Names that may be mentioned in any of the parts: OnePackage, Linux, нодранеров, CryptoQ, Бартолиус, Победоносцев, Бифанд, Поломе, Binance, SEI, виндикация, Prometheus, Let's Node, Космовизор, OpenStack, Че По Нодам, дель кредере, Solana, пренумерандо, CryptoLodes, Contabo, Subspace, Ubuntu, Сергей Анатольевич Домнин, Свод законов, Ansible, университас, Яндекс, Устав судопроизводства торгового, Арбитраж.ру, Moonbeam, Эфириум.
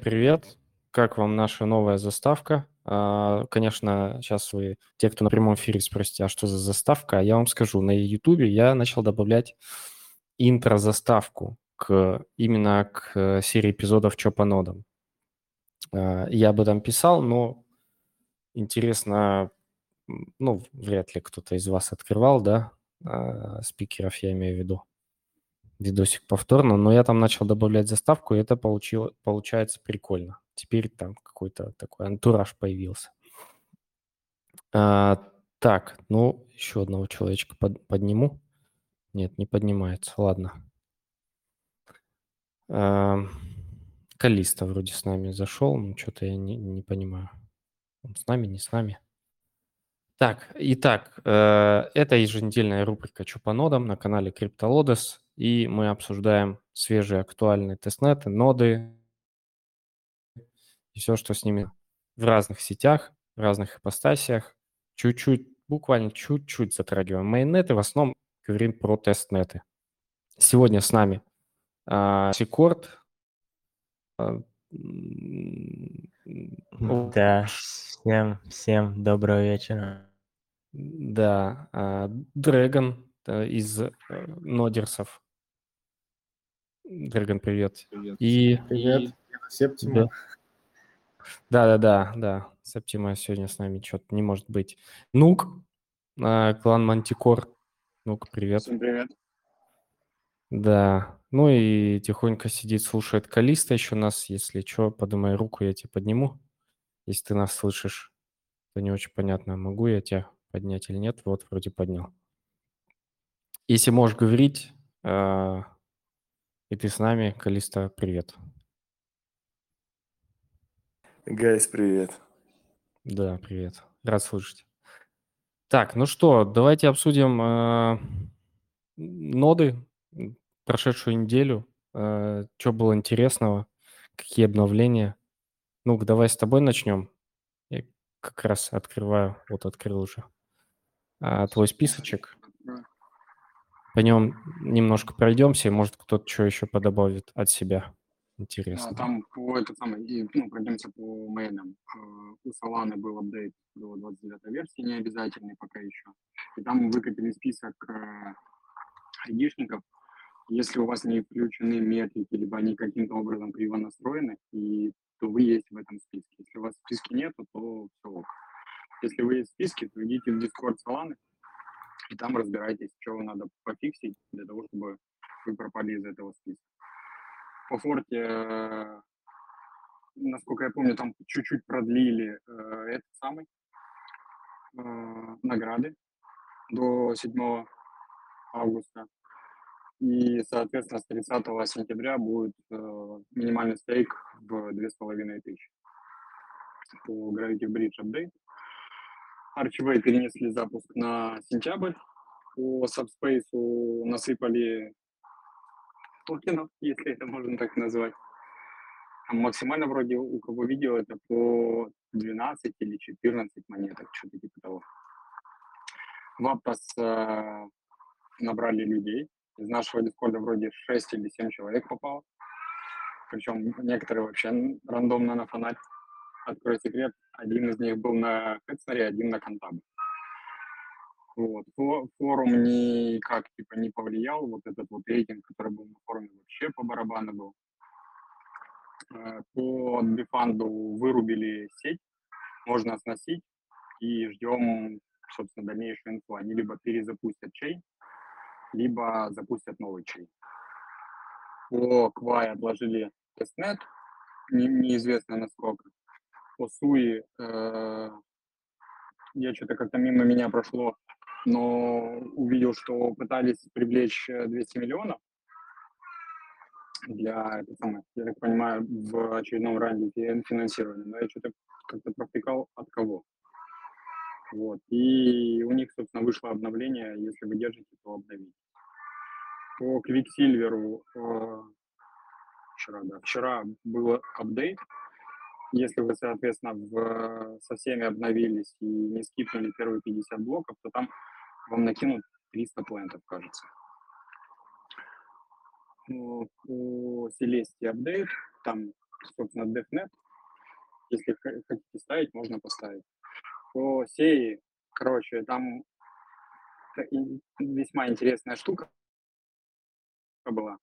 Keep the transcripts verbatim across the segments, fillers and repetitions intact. Привет. Как вам наша новая заставка? Конечно, сейчас вы, те, кто на прямом эфире, спросите, а что за заставка? Я вам скажу, на Ютубе я начал добавлять интро-заставку к, именно к серии эпизодов «Чё по нодам». Я об этом писал, но интересно, ну, вряд ли кто-то из вас открывал, да, спикеров я имею в виду, видосик повторно, но я там начал добавлять заставку, и это получило, получается прикольно. Теперь там какой-то такой антураж появился. А, так, ну, еще одного человечка под, подниму. Нет, не поднимается, ладно. А, Калиста вроде с нами зашел, но что-то я не, не понимаю. Он с нами, не с нами. Так, итак, э, это еженедельная рубрика «Чё по нодам» на канале CryptoLodes, и мы обсуждаем свежие актуальные тестнеты, ноды, и все, что с ними в разных сетях, в разных ипостасиях. Чуть-чуть, буквально чуть-чуть затрагиваем мейннеты, в основном говорим про тестнеты. Сегодня с нами Секорд. Э, да, всем, всем доброго вечера. Да, э, Dragon э, из э, нодерсов. Dragon, привет. Привет. И... Привет, Септима. Да. Да-да-да, да. Септима сегодня с нами что-то не может быть. Нук, э, клан Мантикор. Нук, привет. Всем привет. Да, ну и тихонько сидит, слушает Калиста еще нас. Если что, поднимай руку, я тебя подниму. Если ты нас слышишь, то не очень понятно, могу я тебя поднять или нет. Вот, вроде поднял. Если можешь говорить, э, и ты с нами, Калиста, привет. Гайс, привет. Да, привет. Рад слышать. Так, ну что, давайте обсудим э, ноды, прошедшую неделю. Э, что было интересного, какие обновления. Ну-ка, давай с тобой начнем. Я как раз открываю, вот открыл уже э, твой списочек. По нем немножко пройдемся, и, может, кто-то что еще подобавит от себя. Интересно. А, там по это самое, и, ну, пройдемся по мейнам. У Solana был апдейт до двадцать девятой версии, не обязательный пока еще. И там выкатили список айдишников. Если у вас не включены метрики, либо они каким-то образом криво настроены, и, то вы есть в этом списке. Если у вас в списке нет, то все ок. Если вы есть в списке, то идите в Discord Solana, и там разбирайтесь, что надо пофиксить для того, чтобы вы пропали из этого списка. По форте, насколько я помню, там чуть-чуть продлили э, этот самый э, награды до седьмого августа. И, соответственно, с тридцатого сентября будет э, минимальный стейк в две с половиной тысячи. По Gravity Bridge апдейт. Archive перенесли запуск на сентябрь. По Subspace насыпали токенов, если это можно так назвать. Максимально вроде, у кого видел, это по двенадцать или четырнадцать монеток, что-то типа того. В Aptos э, набрали людей. Из нашего Discord вроде шесть или семь человек попало. Причем некоторые вообще рандомно на фонарь. Открою секрет, один из них был на Хетснаре, один на Контабо. Вот. Форум никак типа не повлиял, вот этот вот рейтинг, который был на форуме, вообще по барабану был. По Бифанду вырубили сеть, можно сносить, и ждем, собственно, дальнейшую инфу. Они либо перезапустят чейн, либо запустят новый чейн. По Квай отложили тестнет, не, неизвестно насколько. По эс ю ай э, я что-то как-то мимо меня прошло, но увидел, что пытались привлечь двести миллионов для, самое, я так понимаю, в очередном раунде финансирования, но я что-то как-то протыкал от кого. Вот. И у них, собственно, вышло обновление, если вы держите, то обновите. По Quicksilver э, вчера, да, вчера был апдейт. Если вы, соответственно, в, со всеми обновились и не скипнули первые пятьдесят блоков, то там вам накинут триста плентов, кажется. По Селестии апдейт, там собственно, DevNet, если хотите ставить, можно поставить. По сей, короче, там весьма интересная штука была,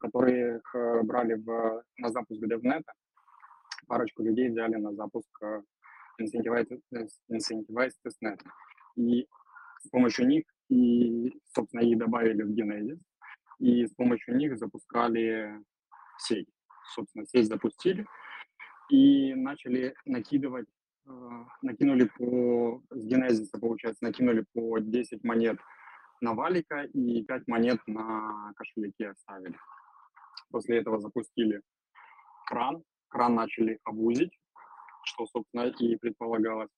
которые брали в, на запуск DevNet, парочку людей взяли на запуск Incentivized Testnet. И с помощью них, и, собственно, их добавили в Genesis, и с помощью них запускали сеть. Собственно, сеть запустили и начали накидывать, э, накинули по, с Genesis, получается, накинули по десять монет на валика и пять монет на кошельке оставили. После этого запустили кран, кран начали обузить, что, собственно, и предполагалось.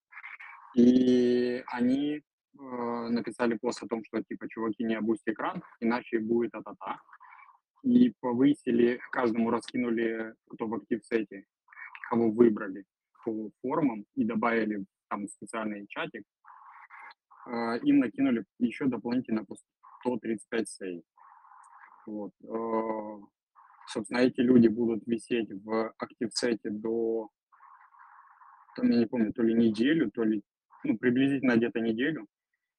И они э, написали пост о том, что, типа, чуваки, не обузьте кран, иначе будет а-та-та. И повысили, каждому раскинули, кто в актив-сете, кого выбрали по формам и добавили там специальный чатик. Э, им накинули еще дополнительно по сто тридцать пять сей. Вот. Э, собственно, эти люди будут висеть в актив-сете до... Там, я не помню, то ли неделю, то ли, ну, приблизительно где-то неделю.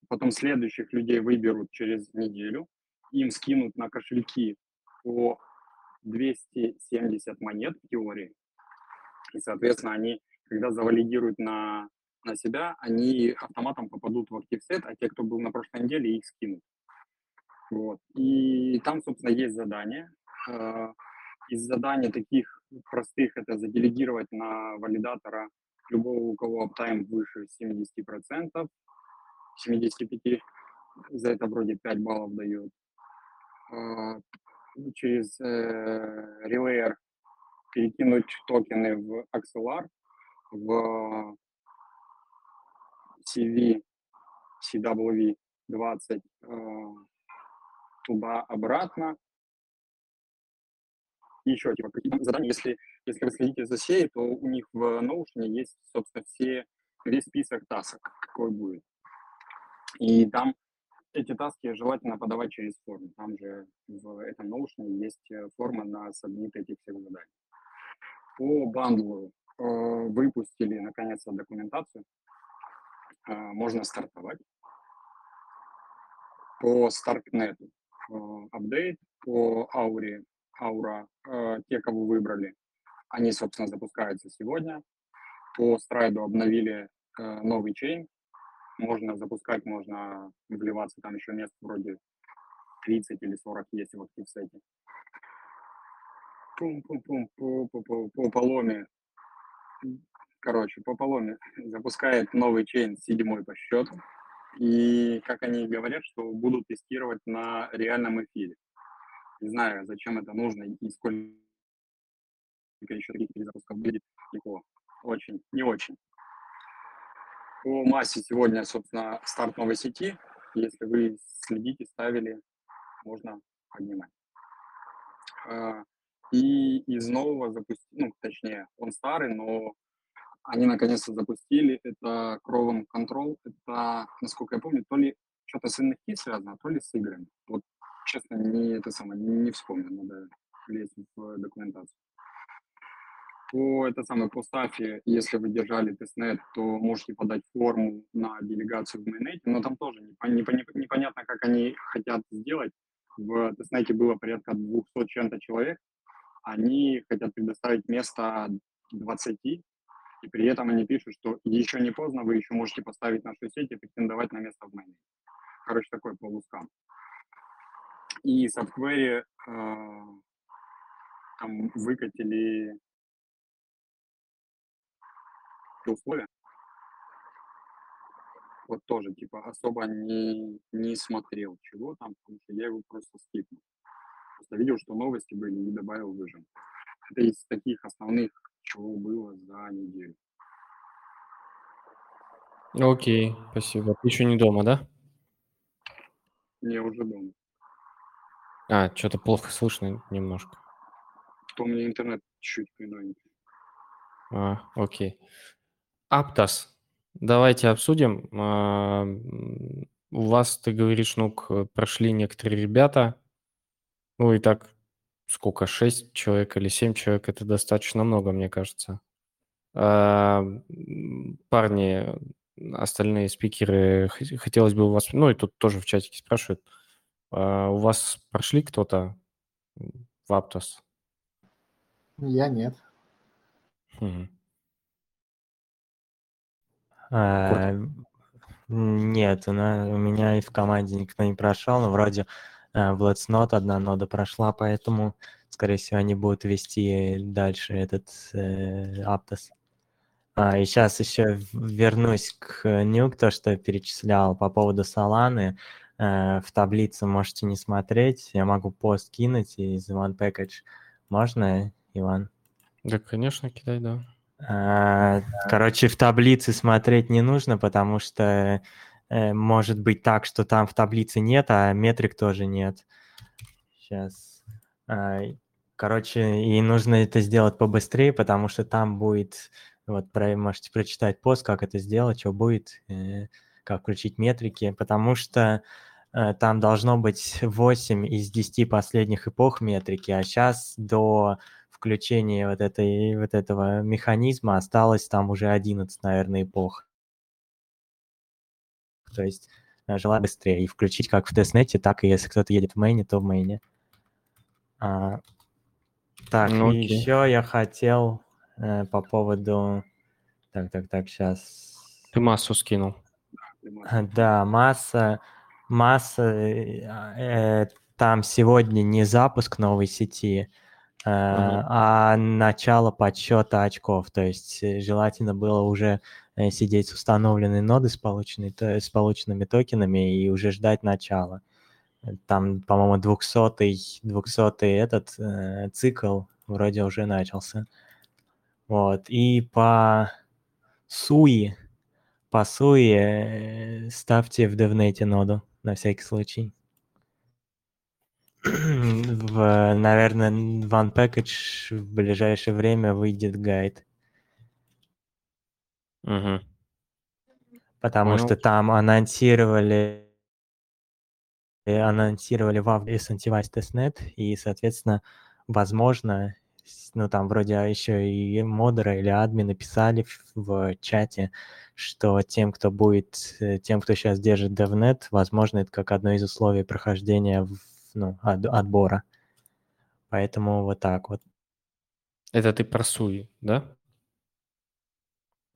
Потом следующих людей выберут через неделю. Им скинут на кошельки по двести семьдесят монет в теории. И, соответственно, они, когда завалидируют на, на себя, они автоматом попадут в ActiveSet, а те, кто был на прошлой неделе, их скинут. Вот. И там, собственно, есть задания. Из заданий таких простых — это заделегировать на валидатора любого, у кого аптайм выше семидесяти процентов, семидесяти пяти процентов, за это вроде пять баллов дают. Через релеер перекинуть токены в Axelar, в си ви, си дабл ю ви двадцать, туда-обратно. Еще типа какие-то задания, если, если вы следите за сей, то у них в Notion есть, собственно, все, весь список тасок, какой будет. И там эти таски желательно подавать через форму. Там же в этом Notion есть форма на сабмит этих всех заданий. По бандлу э, выпустили, наконец-то, документацию. Э, можно стартовать. По Starknet апдейт, э, по ауре. Аура, э, те, кого выбрали, они, собственно, запускаются сегодня. По страйду обновили э, новый чейн. Можно запускать, можно вливаться. Там еще мест вроде тридцать или сорок есть в активсете. По Поломе, короче, по Поломе запускает новый чейн, седьмой по счету. И, как они говорят, что будут тестировать на реальном эфире. Не знаю, зачем это нужно и сколько еще таких перезапусков будет. Очень, не очень. По массе сегодня, собственно, старт новой сети. Если вы следите, ставили, можно поднимать. И из нового запустили, ну, точнее, он старый, но они наконец-то запустили. Это Crovon Control. Это, насколько я помню, то ли что-то с эн эф ти связано, то ли с играми. Вот. Честно, не, это самое, не вспомнил, надо лезть в документацию. По, это самое, по стафе, если вы держали тестнет, то можете подать форму на делегацию в майонете, но там тоже непонятно, как они хотят сделать. В тестнете было порядка двухсот чем-то человек, они хотят предоставить место двадцати, и при этом они пишут, что еще не поздно, вы еще можете поставить нашу сеть и претендовать на место в майонете. Короче, такой полускам. И SubQuery э, там выкатили условия. Вот тоже, типа, особо не, не смотрел, чего там, потому что я его просто скипнул. Просто видел, что новости были, и добавил выжим. Это из таких основных, чего было за неделю. Окей, спасибо. Ты еще не дома, да? Не, уже дома. А, что-то плохо слышно немножко. То у меня интернет чуть-чуть хреновенький. А, окей. Aptos. Давайте обсудим. А, у вас, ты говоришь, ну, прошли некоторые ребята. Ну и так сколько, шесть человек или семь человек, это достаточно много, мне кажется. Парни, остальные спикеры, хотелось бы у вас... Ну, и тут тоже в чатике спрашивают. У вас прошли кто-то в Aptos? Я нет. Хм. А, нет, у меня и в команде никто не прошел, но вроде в Let's Node одна нода прошла, поэтому, скорее всего, они будут вести дальше этот э, Aptos. А, и сейчас еще вернусь к Nuke, то, что я перечислял по поводу Solana. Э, в таблице можете не смотреть, я могу пост кинуть из OnePackage. Можно, Иван? Да, конечно, кидай, да. Короче, в таблице смотреть не нужно, потому что э, может быть так, что там в таблице нет, а метрик тоже нет. Сейчас. Короче, и нужно это сделать побыстрее, потому что там будет... Вот, про, можете прочитать пост, как это сделать, что будет, э, как включить метрики, потому что э, там должно быть восемь из десяти последних эпох метрики, а сейчас до... Включение вот, этой, вот этого механизма осталось там уже одиннадцать, наверное, эпох. То есть желаю быстрее. И включить как в тестнете, так и если кто-то едет в мейне, то в мейне. А, так, ну, и еще я хотел э, по поводу... Так, так, так, сейчас... Ты массу скинул. Да, масса... Масса... Э, э, там сегодня не запуск новой сети... Uh-huh. А начало подсчета очков, то есть желательно было уже сидеть с установленной нодой с, полученной, с полученными токенами и уже ждать начала. Там, по-моему, двухсотый, двухсотый этот э, цикл вроде уже начался. Вот. И по эс ю ай, по эс ю ай ставьте в DevNet ноду на всякий случай. В, наверное, в OnePackage в ближайшее время выйдет гайд. Угу. Потому ну, что там анонсировали анонсировали в августе Antivirus Testnet, и, соответственно, возможно, ну там вроде еще и модеры или админы писали в, в чате, что тем, кто будет, тем, кто сейчас держит DevNet, возможно, это как одно из условий прохождения в ну, от, отбора. Поэтому вот так вот. Это ты про эс ю ай, да?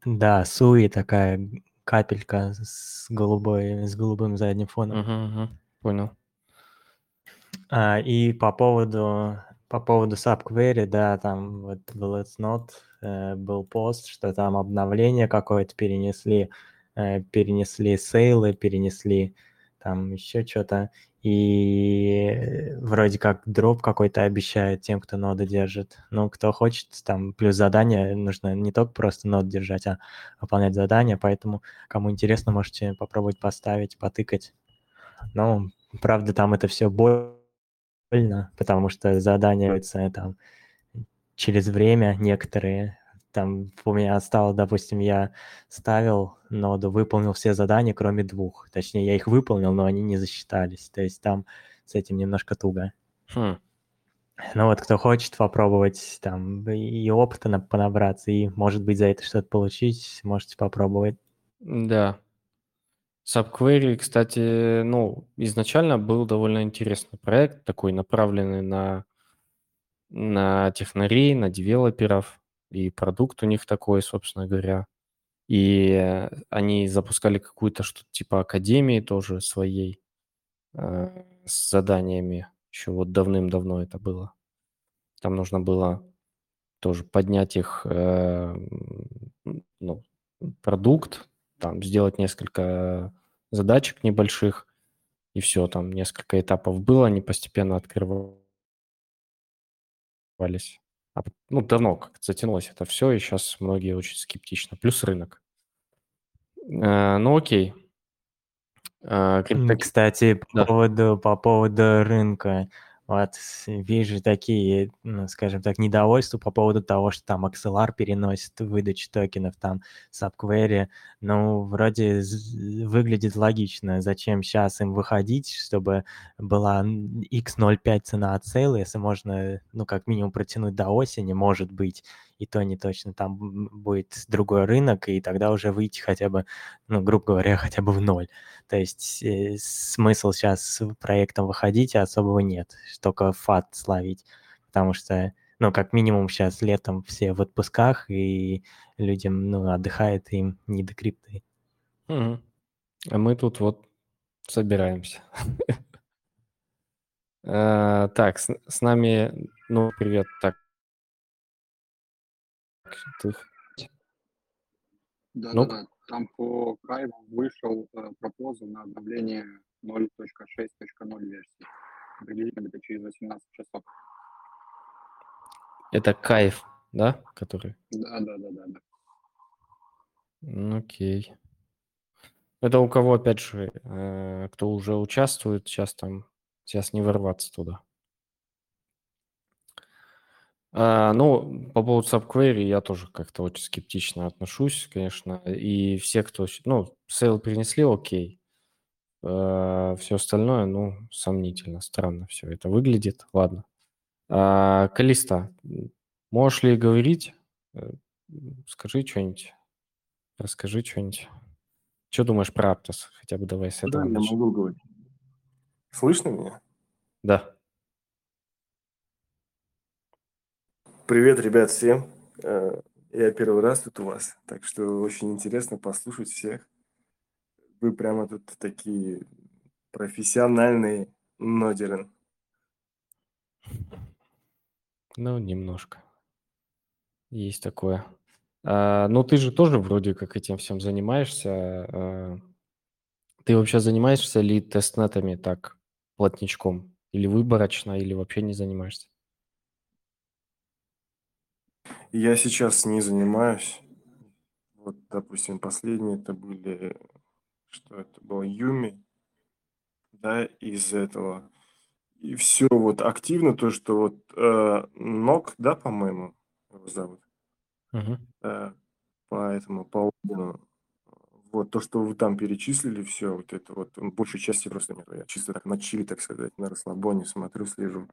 Да, эс ю ай такая капелька с, голубой, с голубым задним фоном. Угу, угу. Понял. А, и по поводу, по поводу SubQuery, да, там вот в Let's Node э, был пост, что там обновление какое-то перенесли, э, перенесли сейлы, перенесли там еще что-то. И вроде как дроп какой-то обещает тем, кто ноды держит. Ну, кто хочет, там, плюс задание, нужно не только просто нод держать, а выполнять задания, поэтому, кому интересно, можете попробовать поставить, потыкать. Ну, правда, там это все больно, потому что задания там через время некоторые. Там у меня осталось, допустим, я ставил ноду, выполнил все задания, кроме двух. Точнее, я их выполнил, но они не засчитались. То есть там с этим немножко туго. Хм. Ну вот, кто хочет попробовать, там и опыта на, понабраться, и, может быть, за это что-то получить, можете попробовать. Да. SubQuery, кстати, ну, изначально был довольно интересный проект, такой направленный на, на технарей, на девелоперов. И продукт у них такой, собственно говоря. И они запускали какую-то что-то типа академии тоже своей э, с заданиями. Еще вот давным-давно это было. Там нужно было тоже поднять их э, ну, продукт, там сделать несколько задачек небольших, и все, там несколько этапов было, они постепенно открывались. Ну, давно как-то затянулось это все, и сейчас многие очень скептично. Плюс рынок. Э, ну, окей. Э, крип... Кстати, по, да. поводу, по поводу рынка. Вот, вижу такие, ну, скажем так, недовольства по поводу того, что там X L R переносит выдачу токенов, там SubQuery. Ну, вроде выглядит логично. Зачем сейчас им выходить, чтобы была икс ноль пять цена от сейла, если можно, ну, как минимум протянуть до осени, может быть, и то не точно. Там будет другой рынок, и тогда уже выйти хотя бы, ну, грубо говоря, хотя бы в ноль. То есть э, смысл сейчас с проектом выходить особого нет. Только фат словить, потому что, ну, как минимум сейчас летом все в отпусках, и людям, ну, отдыхает, им не до крипты. Mm-hmm. А мы тут вот собираемся. Так, с нами, ну, привет, так. Да-да-да, там по кайву вышел пропозал на обновление ноль шесть ноль версии. Приблизительно где-то через восемнадцать часов. Это кайф, да, который? Да, да, да, да, да. Окей. Это у кого, опять же, кто уже участвует, сейчас там, сейчас не ворваться туда. А, ну, по поводу SubQuery я тоже как-то очень скептично отношусь, конечно. И все, кто... Ну, сейл принесли, окей. Все остальное, ну, сомнительно, странно все это выглядит. Ладно. А, Калиста, можешь ли говорить? Скажи что-нибудь. Расскажи что-нибудь. Что думаешь про Aptos? Хотя бы давай с этого. Да, я могу говорить. Слышно меня? Да. Привет, ребят, всем. Я первый раз тут у вас, так что очень интересно послушать всех. Вы прямо тут такие профессиональные нодеры. Ну, немножко. Есть такое. А, но ты же тоже вроде как этим всем занимаешься. А, ты вообще занимаешься ли тестнетами так, плотничком? Или выборочно, или вообще не занимаешься? Я сейчас не занимаюсь. Вот, допустим, последние это были... что это было Юми, да, из этого. И все вот активно, то, что вот э, Нок, да, по-моему, его зовут, uh-huh. э, поэтому по Одину, вот то, что вы там перечислили, все вот это вот, большей части просто нет, я чисто так на чили, так сказать, на расслабоне смотрю, слежу.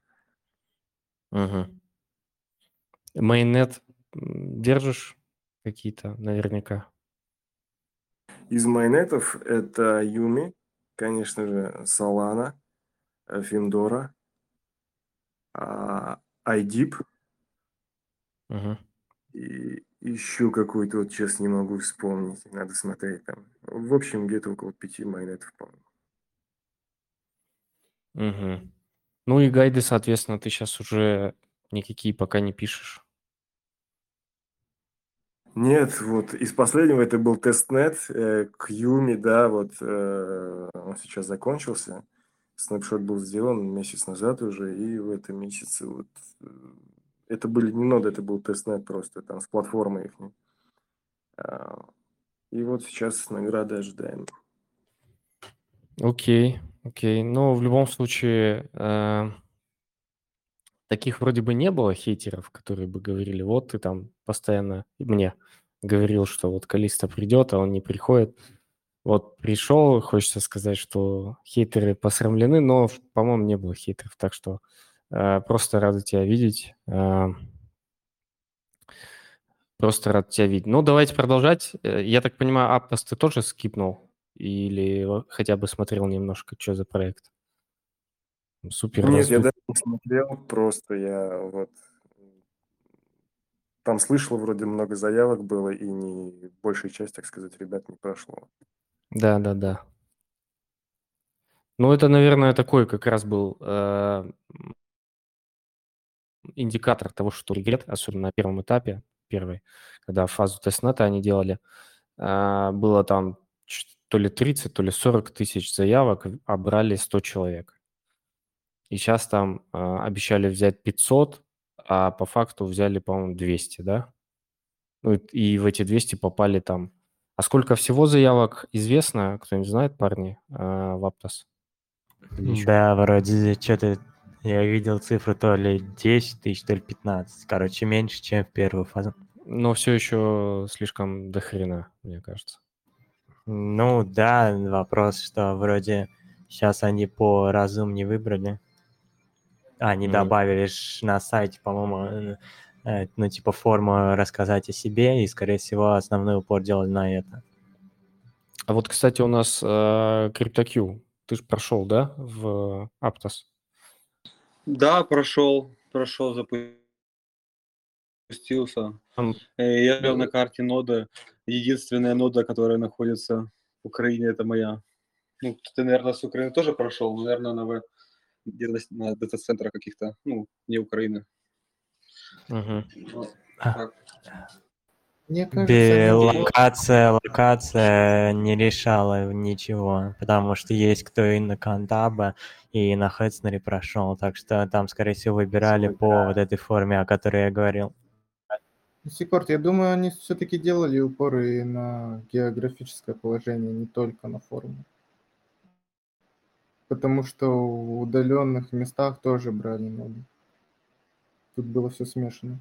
Uh-huh. Mainnet держишь какие-то наверняка? Из майнетов это Юми, конечно же, Solana, Финдора, iDeep. Uh-huh. И еще какой-то, вот сейчас не могу вспомнить, надо смотреть там. В общем, где-то около пяти майнетов, по-моему. Uh-huh. Ну и гайды, соответственно, ты сейчас уже никакие пока не пишешь. Нет, вот из последнего это был тестнет, э, к Юми, да, вот э, он сейчас закончился, снапшот был сделан месяц назад уже, и в этом месяце вот, э, это были не ноды, это был тестнет просто, там, с платформы их. Э, и вот сейчас награды ожидаем. Окей, окей, ну, в любом случае... Э... Таких вроде бы не было хейтеров, которые бы говорили, вот ты там постоянно мне говорил, что вот Калиста придет, а он не приходит. Вот пришел, хочется сказать, что хейтеры посрамлены, но, по-моему, не было хейтеров. Так что э, просто рада тебя видеть. Э, просто рад тебя видеть. Ну, давайте продолжать. Я так понимаю, Aptos ты тоже скипнул? Или хотя бы смотрел немножко, что за проект? Супер. Нет, я даже не смотрел, просто я вот там слышал, вроде много заявок было, и не большая часть, так сказать, ребят не прошло. Да, да, да. Ну, это, наверное, такой как раз был э, индикатор того, что регрет, особенно на первом этапе, первой, когда фазу тестнета они делали, э, было там то ли тридцать, то ли сорок тысяч заявок, а брали сто человек. И сейчас там э, обещали взять пятьсот, а по факту взяли, по-моему, двести, да? Ну, и в эти двести попали там. А сколько всего заявок известно? Кто-нибудь знает, парни, э, в Aptos? Да, вроде что-то Я видел цифры то ли десять тысяч, то ли пятнадцать. Короче, меньше, чем в первую фазу. Но все еще слишком дохрена, мне кажется. Ну да, вопрос, что вроде сейчас они по разум не выбрали. А, не mm-hmm. добавили на сайте, по-моему, ну типа форму рассказать о себе, и, скорее всего, основной упор делали на это. А вот, кстати, у нас CryptoQ. Ты же прошел, да, в Aptos? Да, прошел, прошел, запустился. Um, Я вел на карте ноды. Единственная нода, которая находится в Украине, это моя. Ну, ты, наверное, с Украины тоже прошел, наверное, на, на дата-центрах каких-то, ну, не Украины. Uh-huh. Вот, так. Мне кажется, Белокация, не... локация не решала ничего, потому что есть кто и на Контабо, и на Хетснере прошел, так что там, скорее всего, выбирали Сколько... по вот этой форме, о которой я говорил. Секорд, я думаю, они все-таки делали упоры на географическое положение, не только на форму. Потому что в удаленных местах тоже брали ноды. Тут было все смешано.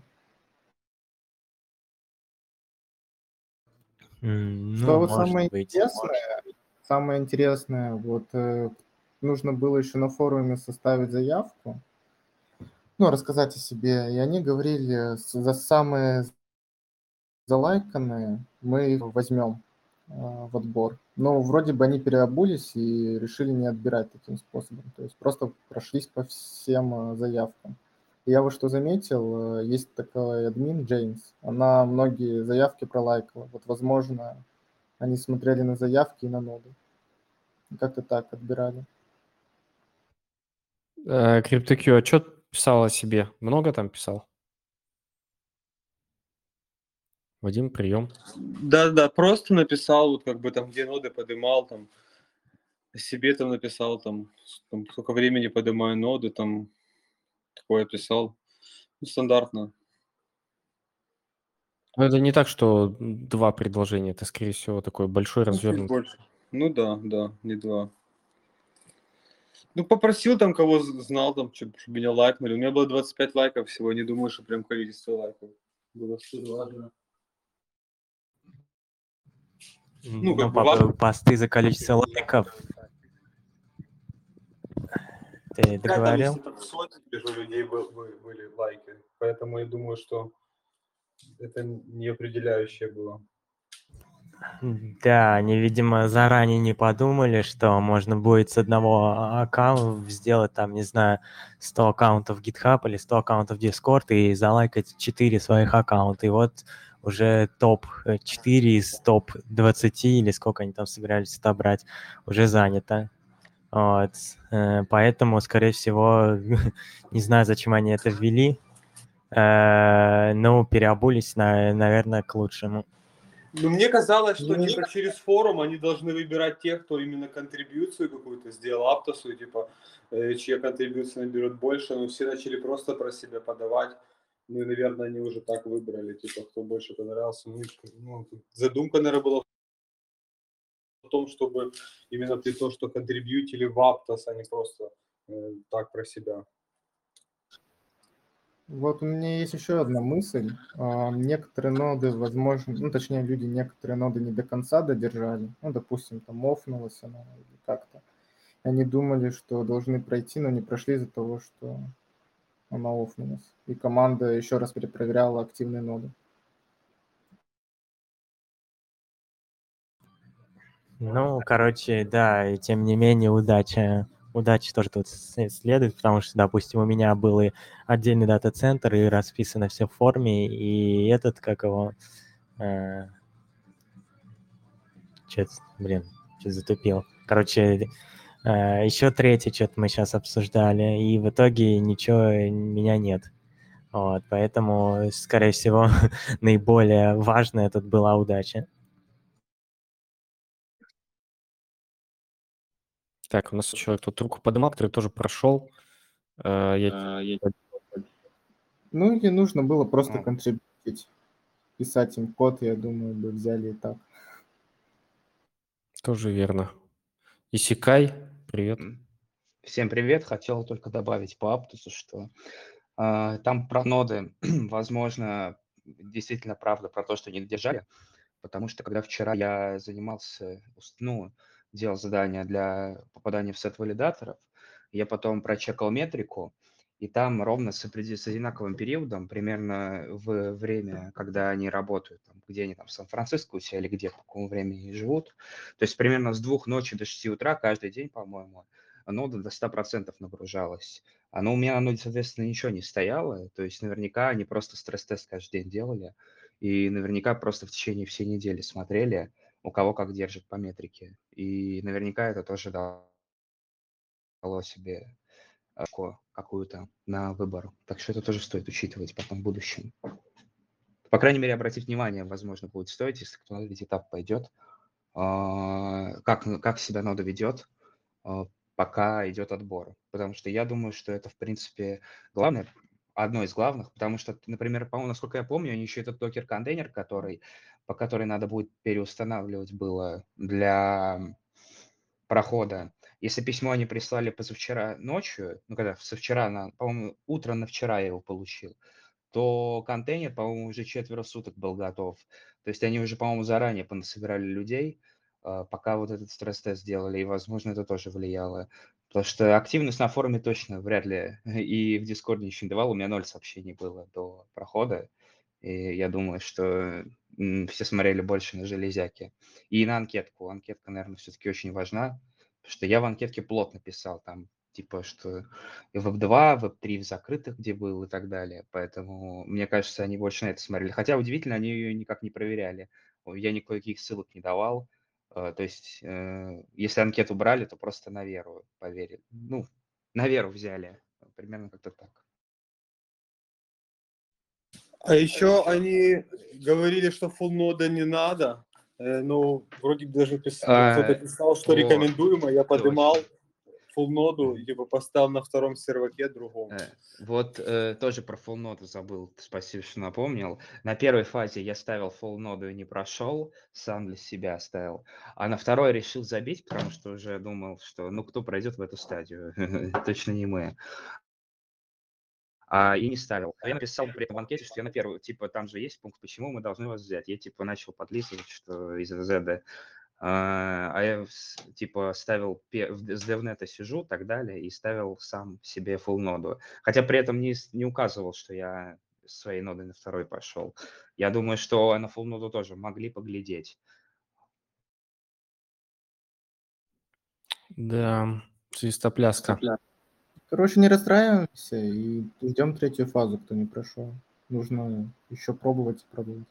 Mm, что ну, вот самое быть, интересное, может. самое интересное, вот э, нужно было еще на форуме составить заявку, ну, рассказать о себе, и они говорили, за самые залайканные мы их возьмем э, в отбор. Но вроде бы они переобулись и решили не отбирать таким способом, то есть просто прошлись по всем э, заявкам. Я вот что заметил, есть такой админ Джеймс, она многие заявки пролайкала. Вот, возможно, они смотрели на заявки и на ноды. Как-то так отбирали. CryptoQ, а что ты писал о себе? Много там писал? Вадим, прием. Да-да, просто написал, вот как бы там, где ноды поднимал, там, себе там написал, там, там сколько времени поднимаю ноды, там, такое писал. Ну, стандартно. Но это не так, что два предложения. Это, скорее всего, такой большой развернутый. Ну да, да, не два. Ну, попросил там, кого знал, там, чтобы меня лайкнули. У меня было двадцать пять лайков всего. Не думаю, что прям количество лайков было важно. Ну, как ну, бы важно. Посты за количество лайков. Ты договорил? Да, там сотни людей были, были лайки, поэтому я думаю, что это не определяющее было. Да, они, видимо, заранее не подумали, что можно будет с одного аккаунта сделать, там, не знаю, сто аккаунтов GitHub или сто аккаунтов Discord и залайкать четыре своих аккаунта. И вот уже топ четыре из топ двадцать или сколько они там собирались отобрать уже занято. Вот, поэтому, скорее всего, не знаю, зачем они это ввели, но переобулись, наверное, к лучшему. Ну, мне казалось, что ну, типа, через форум они должны выбирать тех, кто именно контрибьюцию какую-то сделал Аптосу, типа, чья контрибьюция наберет больше, но все начали просто про себя подавать. Ну, и, наверное, они уже так выбрали, типа, кто больше понравился. Ну, задумка, наверное, была о том, чтобы именно при том, что контрибьютили в Aptos, а не просто э, так про себя. Вот у меня есть еще одна мысль. Э, некоторые ноды, возможно, ну, точнее, люди некоторые ноды не до конца додержали. Ну, допустим, там офнулась она или как-то. Они думали, что должны пройти, но не прошли из-за того, что она офнулась. И команда еще раз перепроверяла активные ноды. Ну, короче, да, и тем не менее удача, удача тоже тут следует, потому что, допустим, у меня был и отдельный дата-центр, и расписано все в форме, и этот, как его, э, что-то, блин, что-то затупил. Короче, э, еще третий что-то мы сейчас обсуждали, и в итоге ничего меня нет. Вот, поэтому, скорее всего, наиболее важная тут была удача. Так, у нас человек тут руку поднимал, который тоже прошел. А, я... А, я... Ну, или нужно было просто контрибьютить, писать им код, я думаю, бы взяли и так. Тоже верно. Исикай, привет. Всем привет. Хотел только добавить по Aptos, что э, там про ноды, возможно, действительно правда про то, что не додержали, потому что когда вчера я занимался, ну, делал задание для попадания в сет валидаторов, я потом прочекал метрику, и там ровно с, с одинаковым периодом, примерно в время, когда они работают, там, где они там в Сан-Франциско у себя или где, по какому времени живут, то есть примерно с двух ночи до шести утра каждый день, по-моему, нода до ста процентов нагружалась. Оно у меня, оно, соответственно, ничего не стояло, то есть наверняка они просто стресс-тест каждый день делали, и наверняка просто в течение всей недели смотрели, у кого как держит по метрике. И наверняка это тоже дало себе какую-то на выбор. Так что это тоже стоит учитывать потом в будущем. По крайней мере, обратить внимание, возможно, будет стоить, если кто-то ведь этап пойдет, как, как себя нода ведет, пока идет отбор. Потому что я думаю, что это, в принципе, главное, одно из главных, потому что, например, по-моему, насколько я помню, они еще этот докер-контейнер, который, по которой надо будет переустанавливать было для прохода. Если письмо они прислали позавчера ночью, ну, когда со вчера, по-моему, утро на вчера я его получил, то контейнер, по-моему, уже четверо суток был готов. То есть они уже, по-моему, заранее понасобирали людей, пока вот этот стресс-тест сделали, и, возможно, это тоже влияло. Потому что активность на форуме точно вряд ли, и в Дискорде еще не давал, у меня ноль сообщений было до прохода, и я думаю, что все смотрели больше на железяки. И на анкетку. Анкетка, наверное, все-таки очень важна, потому что я в анкетке плотно писал, там, типа, что веб два, веб три в закрытых, где был и так далее. Поэтому, мне кажется, они больше на это смотрели. Хотя, удивительно, они ее никак не проверяли. Я никаких ссылок не давал. То есть, если анкету брали, то просто на веру поверили. Ну, на веру взяли. Примерно как-то так. А еще они говорили, что full нода не надо. Ну, вроде бы даже писал, кто-то писал, что рекомендуемо. Я поднимал full ноду, либо поставил на втором серваке другому. Вот тоже про full ноду забыл. Спасибо, что напомнил. На первой фазе я ставил full ноду и не прошел, сам для себя ставил. А на второй решил забить, потому что уже думал, что ну кто пройдет в эту стадию? Точно не мы. А, и не ставил. Я написал при этом в анкете, что я на первую, типа, там же есть пункт, почему мы должны вас взять. Я, типа, начал подлизывать, что из РЗД. А я, типа, ставил, с DevNet сижу и так далее, и ставил сам себе full ноду. Хотя при этом не, не указывал, что я своей нодой на второй пошел. Я думаю, что на full ноду тоже могли поглядеть. Да, свистопляска. Короче, не расстраиваемся и ждем третью фазу, кто не прошел. Нужно еще пробовать и пробовать.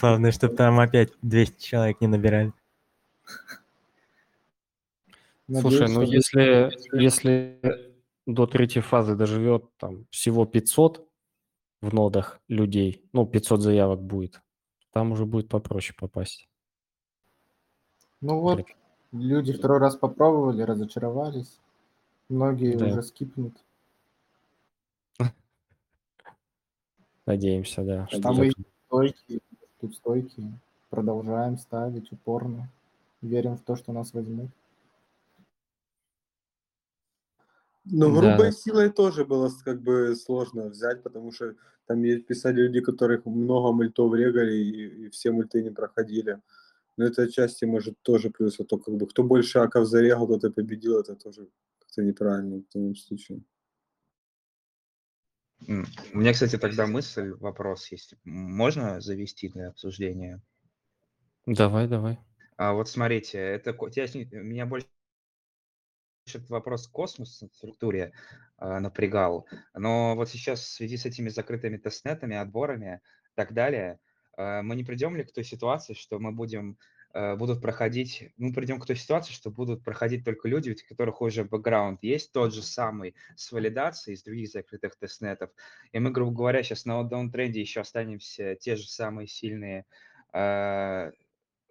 Главное, чтобы там опять двести человек не набирали. Слушай, ну если, если до третьей фазы доживет там всего пятьсот в нодах людей, ну пятьсот заявок будет, там уже будет попроще попасть. Ну вот, люди второй раз попробовали, разочаровались. Многие да. уже скипнут. Надеемся, да. А там и стойкие, тут стойкие. Продолжаем ставить упорно. Верим в то, что нас возьмут. Но грубой да. силой тоже было как бы сложно взять, потому что там писали люди, которых много мультов регали, и, и все мульты не проходили. Но это отчасти может тоже плюс, а то как бы кто больше аков зарегал, кто-то победил, это тоже... неправильно в том случае. У меня, кстати, тогда мысль, вопрос есть. Можно завести для обсуждения? Давай, давай. А вот смотрите, это меня больше вопрос космоса в структуре а, напрягал. Но вот сейчас в связи с этими закрытыми тестнетами, отборами и так далее, а, мы не придем ли к той ситуации, что мы будем... будут проходить, мы придем к той ситуации, что будут проходить только люди, у которых уже бэкграунд есть, тот же самый с валидацией, из других закрытых тестнетов. И мы, грубо говоря, сейчас на даунтренде еще останемся те же самые сильные, э,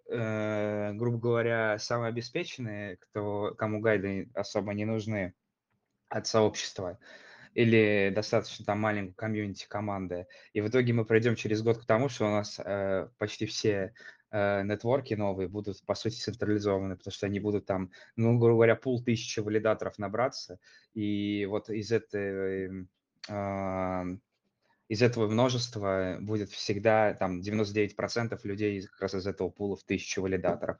э, грубо говоря, самые обеспеченные, кто, кому гайды особо не нужны от сообщества. Или достаточно там маленькой комьюнити команды. И в итоге мы пройдем через год к тому, что у нас э, почти все нетворки новые будут, по сути, централизованы, потому что они будут там, ну, грубо говоря, полтысячи валидаторов набраться, и вот из этой... Из этого множества будет всегда там девяносто девять процентов людей как раз из этого пула в тысячу валидаторов.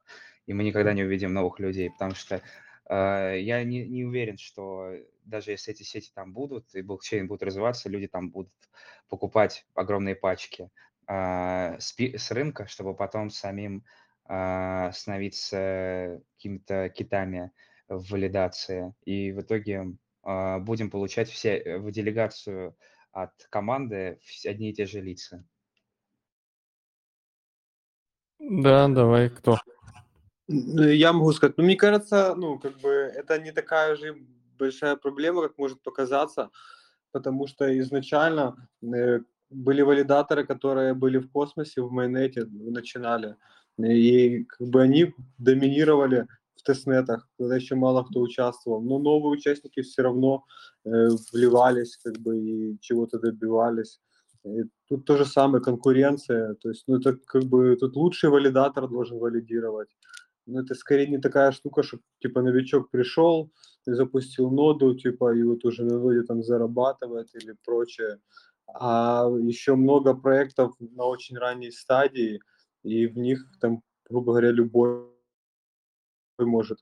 И мы никогда не увидим новых людей, потому что э, я не, не уверен, что даже если эти сети там будут, и блокчейн будет развиваться, люди там будут покупать огромные пачки э, с, с рынка, чтобы потом самим э, становиться какими-то китами в валидации. И в итоге э, будем получать все в делегацию от команды одни и те же лица. Да, давай, кто? Я могу сказать, ну, мне кажется, ну, как бы это не такая же большая проблема, как может показаться, потому что изначально были валидаторы, которые были в космосе, в майнете начинали, и как бы они доминировали в тестнетах, когда еще мало кто участвовал, но новые участники все равно э, вливались, как бы, и чего-то добивались. И тут то же самое, конкуренция, то есть, ну, это как бы, тут лучший валидатор должен валидировать, но это скорее не такая штука, что, типа, новичок пришел, запустил ноду, типа, и вот уже на ноде там зарабатывает или прочее, а еще много проектов на очень ранней стадии, и в них, там, грубо говоря, любой может,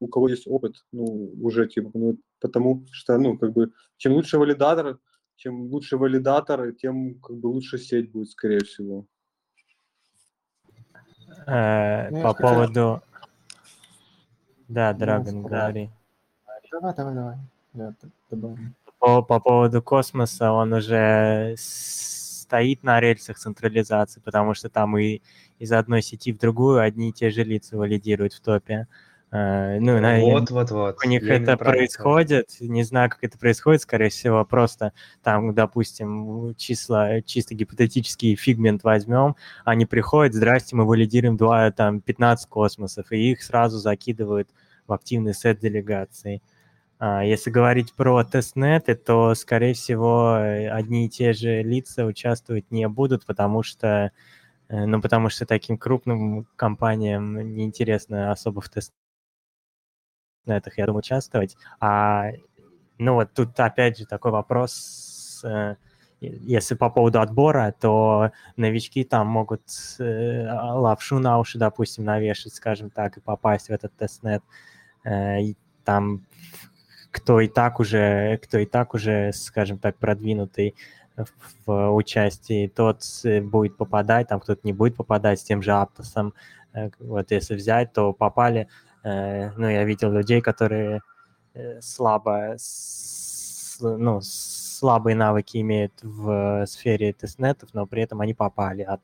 у кого есть опыт, ну, уже, типа, ну, потому что, ну, как бы, чем лучше валидатор, чем лучше валидатор, тем, как бы, лучше сеть будет, скорее всего. Э, по поводу... Да, Драгон, говори. Давай, давай, давай. Я добавлю. По, по поводу космоса, он уже стоит на рельсах централизации, потому что там и из одной сети в другую одни и те же лица валидируют в топе. Ну, вот, вот, вот. У них я это происходит, не знаю, как это происходит, скорее всего, просто там, допустим, числа, чисто гипотетический фигмент возьмем, они приходят, здрасте, мы валидируем два, там, пятнадцать космосов, и их сразу закидывают в активный сет делегаций. Если говорить про тестнеты, то, скорее всего, одни и те же лица участвовать не будут, потому что, ну, потому что таким крупным компаниям неинтересно особо в тестнетах, я думаю, участвовать. А, ну, вот тут, опять же, такой вопрос, если по поводу отбора, то новички там могут лапшу на уши, допустим, навешать, скажем так, и попасть в этот тестнет. Там... кто и так уже, кто и так уже, скажем так, продвинутый в участии, тот будет попадать, там кто-то не будет попадать с тем же Aptos. Вот если взять, то попали, ну, я видел людей, которые слабо, ну, слабые навыки имеют в сфере тестнетов, но при этом они попали. А,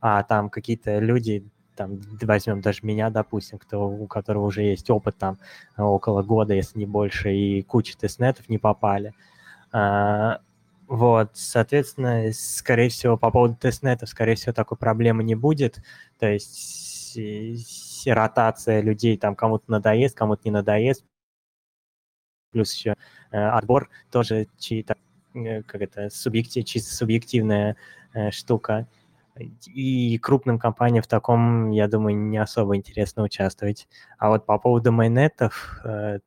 а там какие-то люди, там, возьмем даже меня, допустим, кто, у которого уже есть опыт там около года, если не больше, и куча тестнетов не попали. А, вот, соответственно, скорее всего, по поводу тестнетов, скорее всего, такой проблемы не будет. То есть ротация людей, там, кому-то надоест, кому-то не надоест. Плюс еще отбор тоже чьи-то, как это, субъектив, чисто субъективная штука. И крупным компаниям в таком, я думаю, не особо интересно участвовать. А вот по поводу майнетов,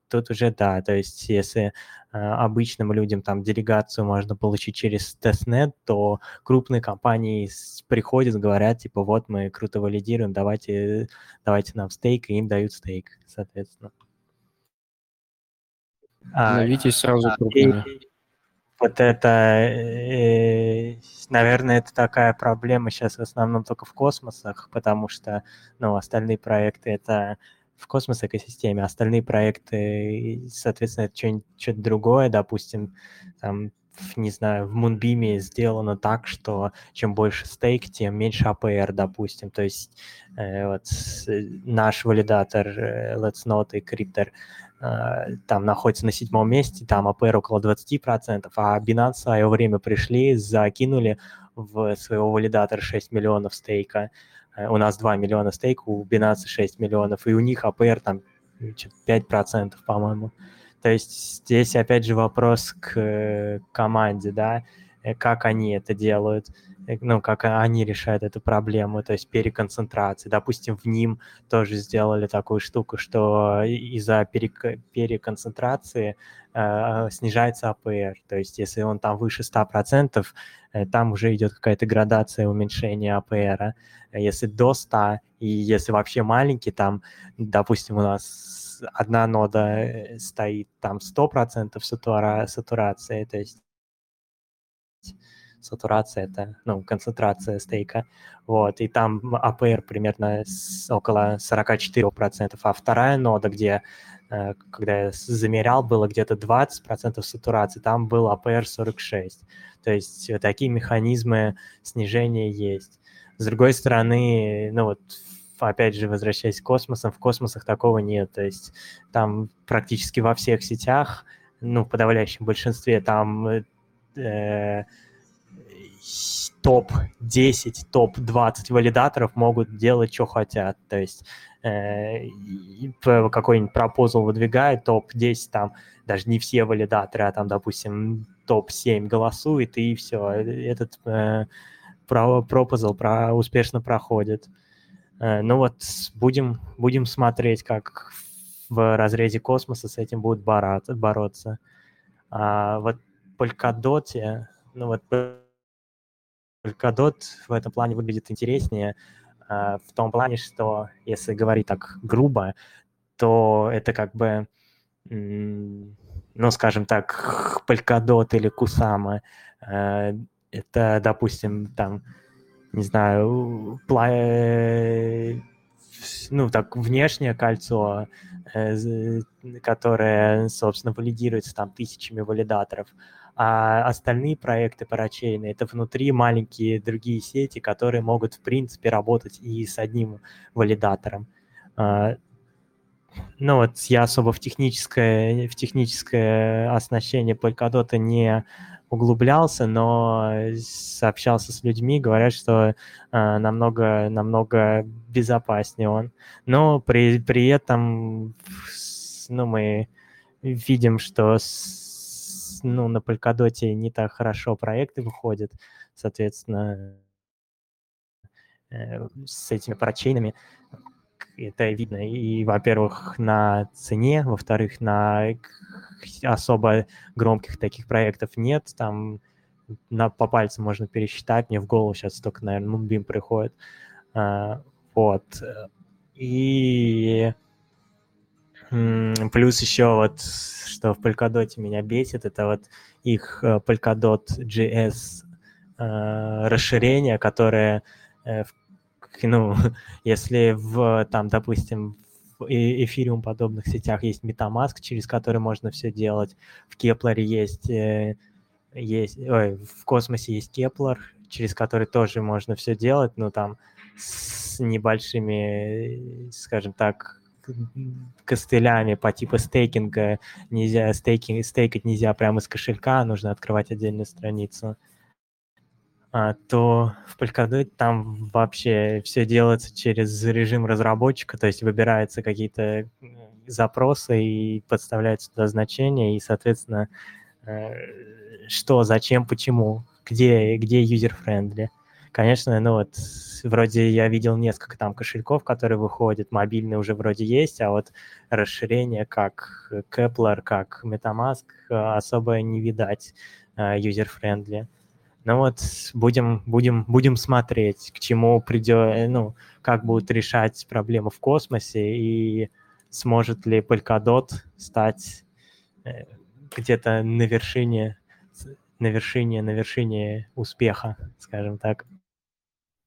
тут уже да, то есть если обычным людям там делегацию можно получить через тестнет, то крупные компании приходят, говорят, типа, вот мы круто валидируем, давайте, давайте нам стейк, и им дают стейк, соответственно. Зовите сразу крупные. Вот это, наверное, это такая проблема сейчас в основном только в космосах, потому что, ну, остальные проекты — это в космос-экосистеме, остальные проекты, соответственно, это что-нибудь, что-то другое, допустим, там, не знаю, в Moonbeam сделано так, что чем больше стейк, тем меньше эй пи ар, допустим, то есть э, вот наш валидатор э, Let's Node и Keplr э, там находится на седьмом месте, там эй пи ар около двадцать процентов, а Binance в свое время пришли, закинули в своего валидатора шесть миллионов стейка, э, у нас два миллиона стейка, у Binance шесть миллионов, и у них эй пи ар там пять процентов, по-моему. То есть здесь, опять же, вопрос к команде, да, как они это делают. ну, как они решают эту проблему, то есть переконцентрации. Допустим, в ним тоже сделали такую штуку, что из-за переконцентрации э, снижается эй пи ар. То есть если он там выше ста процентов, э, там уже идет какая-то градация уменьшения эй пи ар. Если до ста, и если вообще маленький, там, допустим, у нас одна нода стоит там сто процентов сатура, сатурации, то есть сатурация — это, ну, концентрация стейка, вот, и там эй пи ар примерно около сорок четыре процента, а вторая нода, где, когда я замерял, было где-то двадцать процентов сатурации, там был эй пи ар сорок шесть, то есть вот такие механизмы снижения есть. С другой стороны, ну вот, опять же, возвращаясь к космосам, в космосах такого нет, то есть там практически во всех сетях, ну, в подавляющем большинстве, там э, топ десять, топ двадцать валидаторов могут делать, что хотят. То есть э, какой-нибудь пропозал выдвигает, топ десять, там даже не все валидаторы, а там, допустим, топ семь голосует, и все. Этот э, пропозал про, успешно проходит. Э, ну вот, будем, будем смотреть, как в разрезе космоса с этим будут бороться. А вот в Polkadot, ну вот... Polkadot в этом плане выглядит интереснее, в том плане, что, если говорить так грубо, то это как бы, ну, скажем так, Polkadot или Kusama, это, допустим, там, не знаю, ну, так, внешнее кольцо, которое, собственно, валидируется там тысячами валидаторов, а остальные проекты парачейна — это внутри маленькие другие сети, которые могут, в принципе, работать и с одним валидатором. Ну вот я особо в техническое, в техническое оснащение Polkadot не углублялся, но общался с людьми, говорят, что намного, намного безопаснее он. Но при, при этом, ну, мы видим, что... Ну, на Polkadot не так хорошо проекты выходят, соответственно, с этими парачейнами. Это видно и, во-первых, на цене, во-вторых, на особо громких таких проектов нет. Там на, по пальцам можно пересчитать. Мне в голову сейчас только, наверное, Moonbeam приходит. А, вот. И... Плюс еще вот, что в Polkadot меня бесит, это вот их Polkadot.js э, расширение, которое, э, в, ну, если в, там, допустим, в эфириум подобных сетях есть MetaMask, через который можно все делать, в Keplr есть, э, есть ой, в космосе есть Keplr, через который тоже можно все делать, но там с небольшими, скажем так, костылями по типу стейкинга. Нельзя стейкинг, стейкать нельзя прямо из кошелька, нужно открывать отдельную страницу. А, то в Polkadot там вообще все делается через режим разработчика, то есть выбираются какие-то запросы и подставляются туда значения, и, соответственно, что, зачем, почему, где, где юзер-френдли. Конечно, ну вот, вроде я видел несколько там кошельков, которые выходят, мобильные уже вроде есть, а вот расширения как Keplr, как MetaMask особо не видать юзер-френдли. Ну вот, будем, будем, будем смотреть, к чему придет, ну, как будут решать проблемы в космосе, и сможет ли Polkadot стать где-то на вершине, на вершине, на вершине успеха, скажем так.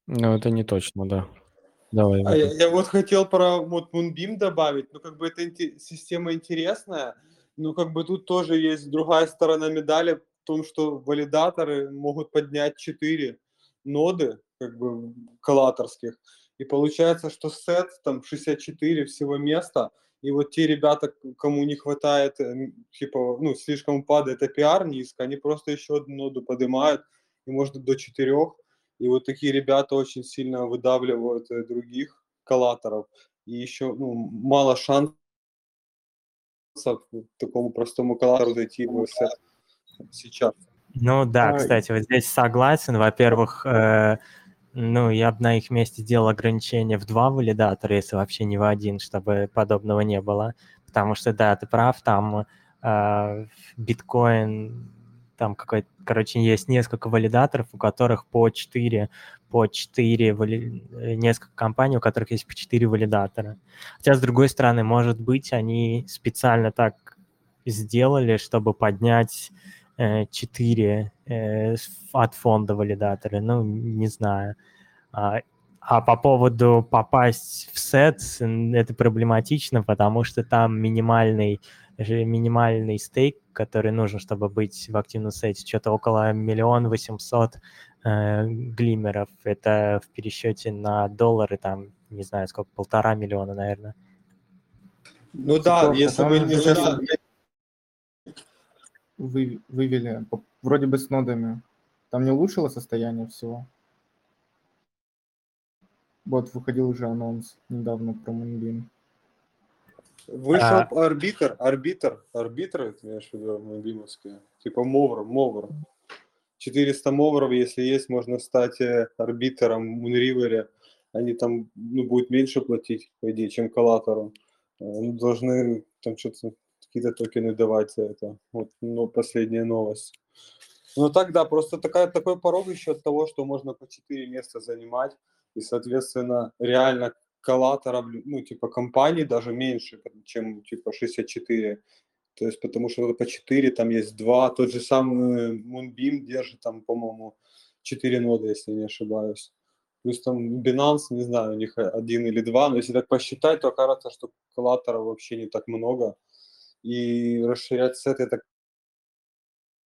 Ну, это не точно, да. Давай. А я, я вот хотел про вот Moonbeam добавить, ну, как бы эта инте- система интересная, но как бы тут тоже есть другая сторона медали в том, что валидаторы могут поднять четыре ноды, как бы, коллаторских, и получается, что сет, там, шестьдесят четыре всего места, и вот те ребята, кому не хватает, типа, ну, слишком падает эй пи ар низко, они просто еще одну ноду поднимают, и, может, до четырех. И вот такие ребята очень сильно выдавливают других коллаторов. И еще, ну, мало шансов такому простому коллатору зайти в сет сейчас. Ну да, а, кстати, вот здесь согласен. Во-первых, э, ну я бы на их месте делал ограничение в два валидатора, если вообще не в один, чтобы подобного не было. Потому что, да, ты прав, там э, биткоин, там какой-то, короче, есть несколько валидаторов, у которых по четыре, по четыре, вали... несколько компаний, у которых есть по четыре валидатора. Хотя, с другой стороны, может быть, они специально так сделали, чтобы поднять четыре от фонда валидаторы, ну, не знаю. А по поводу попасть в сет, это проблематично, потому что там минимальный, минимальный стейк, который нужен, чтобы быть в активном сете, что-то около миллион восемьсот глиммеров. Это в пересчете на доллары, там, не знаю, сколько, полтора миллиона, наверное. Ну да, если бы не сейчас... Вы, вывели, вроде бы с нодами. Там не улучшило состояние всего? Вот, выходил уже анонс недавно про Moonbeam. Вышел а... арбитр, арбитр, арбитр, это я шучу, Moonbeam'овская. Типа мовр, мовр. четыреста мовров, если есть, можно стать арбитром в Moonriver'е. Они там, ну, будут меньше платить, по идее, чем коллатору. Должны там что-то... какие-то токены давать за это. Вот, ну, последняя новость. Ну так, да, просто такая, такой порог еще от того, что можно по четыре места занимать, и, соответственно, реально коллаторов, ну, типа, компаний даже меньше, чем, типа, шестьдесят четыре. То есть, потому что по четыре там есть два. Тот же самый Moonbeam держит там, по-моему, четыре нода, если не ошибаюсь. Плюс там Binance, не знаю, у них один или два, но если так посчитать, то кажется, что коллаторов вообще не так много. И расширять сет, я так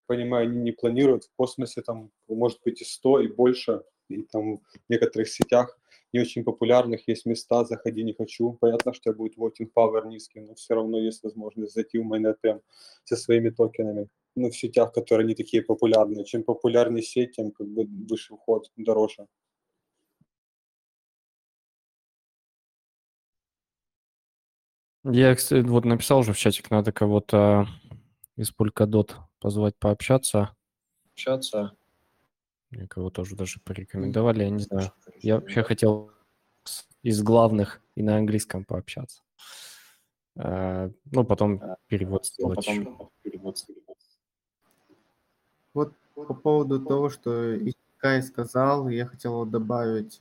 понимаю, они не планируют. В космосе там может быть и сто, и больше. И там в некоторых сетях не очень популярных есть места, заходи не хочу. Понятно, что будет voting power низкий, но все равно есть возможность зайти в майнет прям со своими токенами. Ну, в сетях, которые не такие популярные. Чем популярнее сеть, тем как бы выше вход, дороже. Я, кстати, вот написал уже в чатик, надо кого-то из Polkadot позвать пообщаться. Общаться. Мне кого-то уже даже порекомендовали, я не знаю. Я вообще хотел из главных и на английском пообщаться. А, ну, потом перевод сделать. Потом перевод сделать. Вот по поводу того, что Икай сказал, я хотел добавить...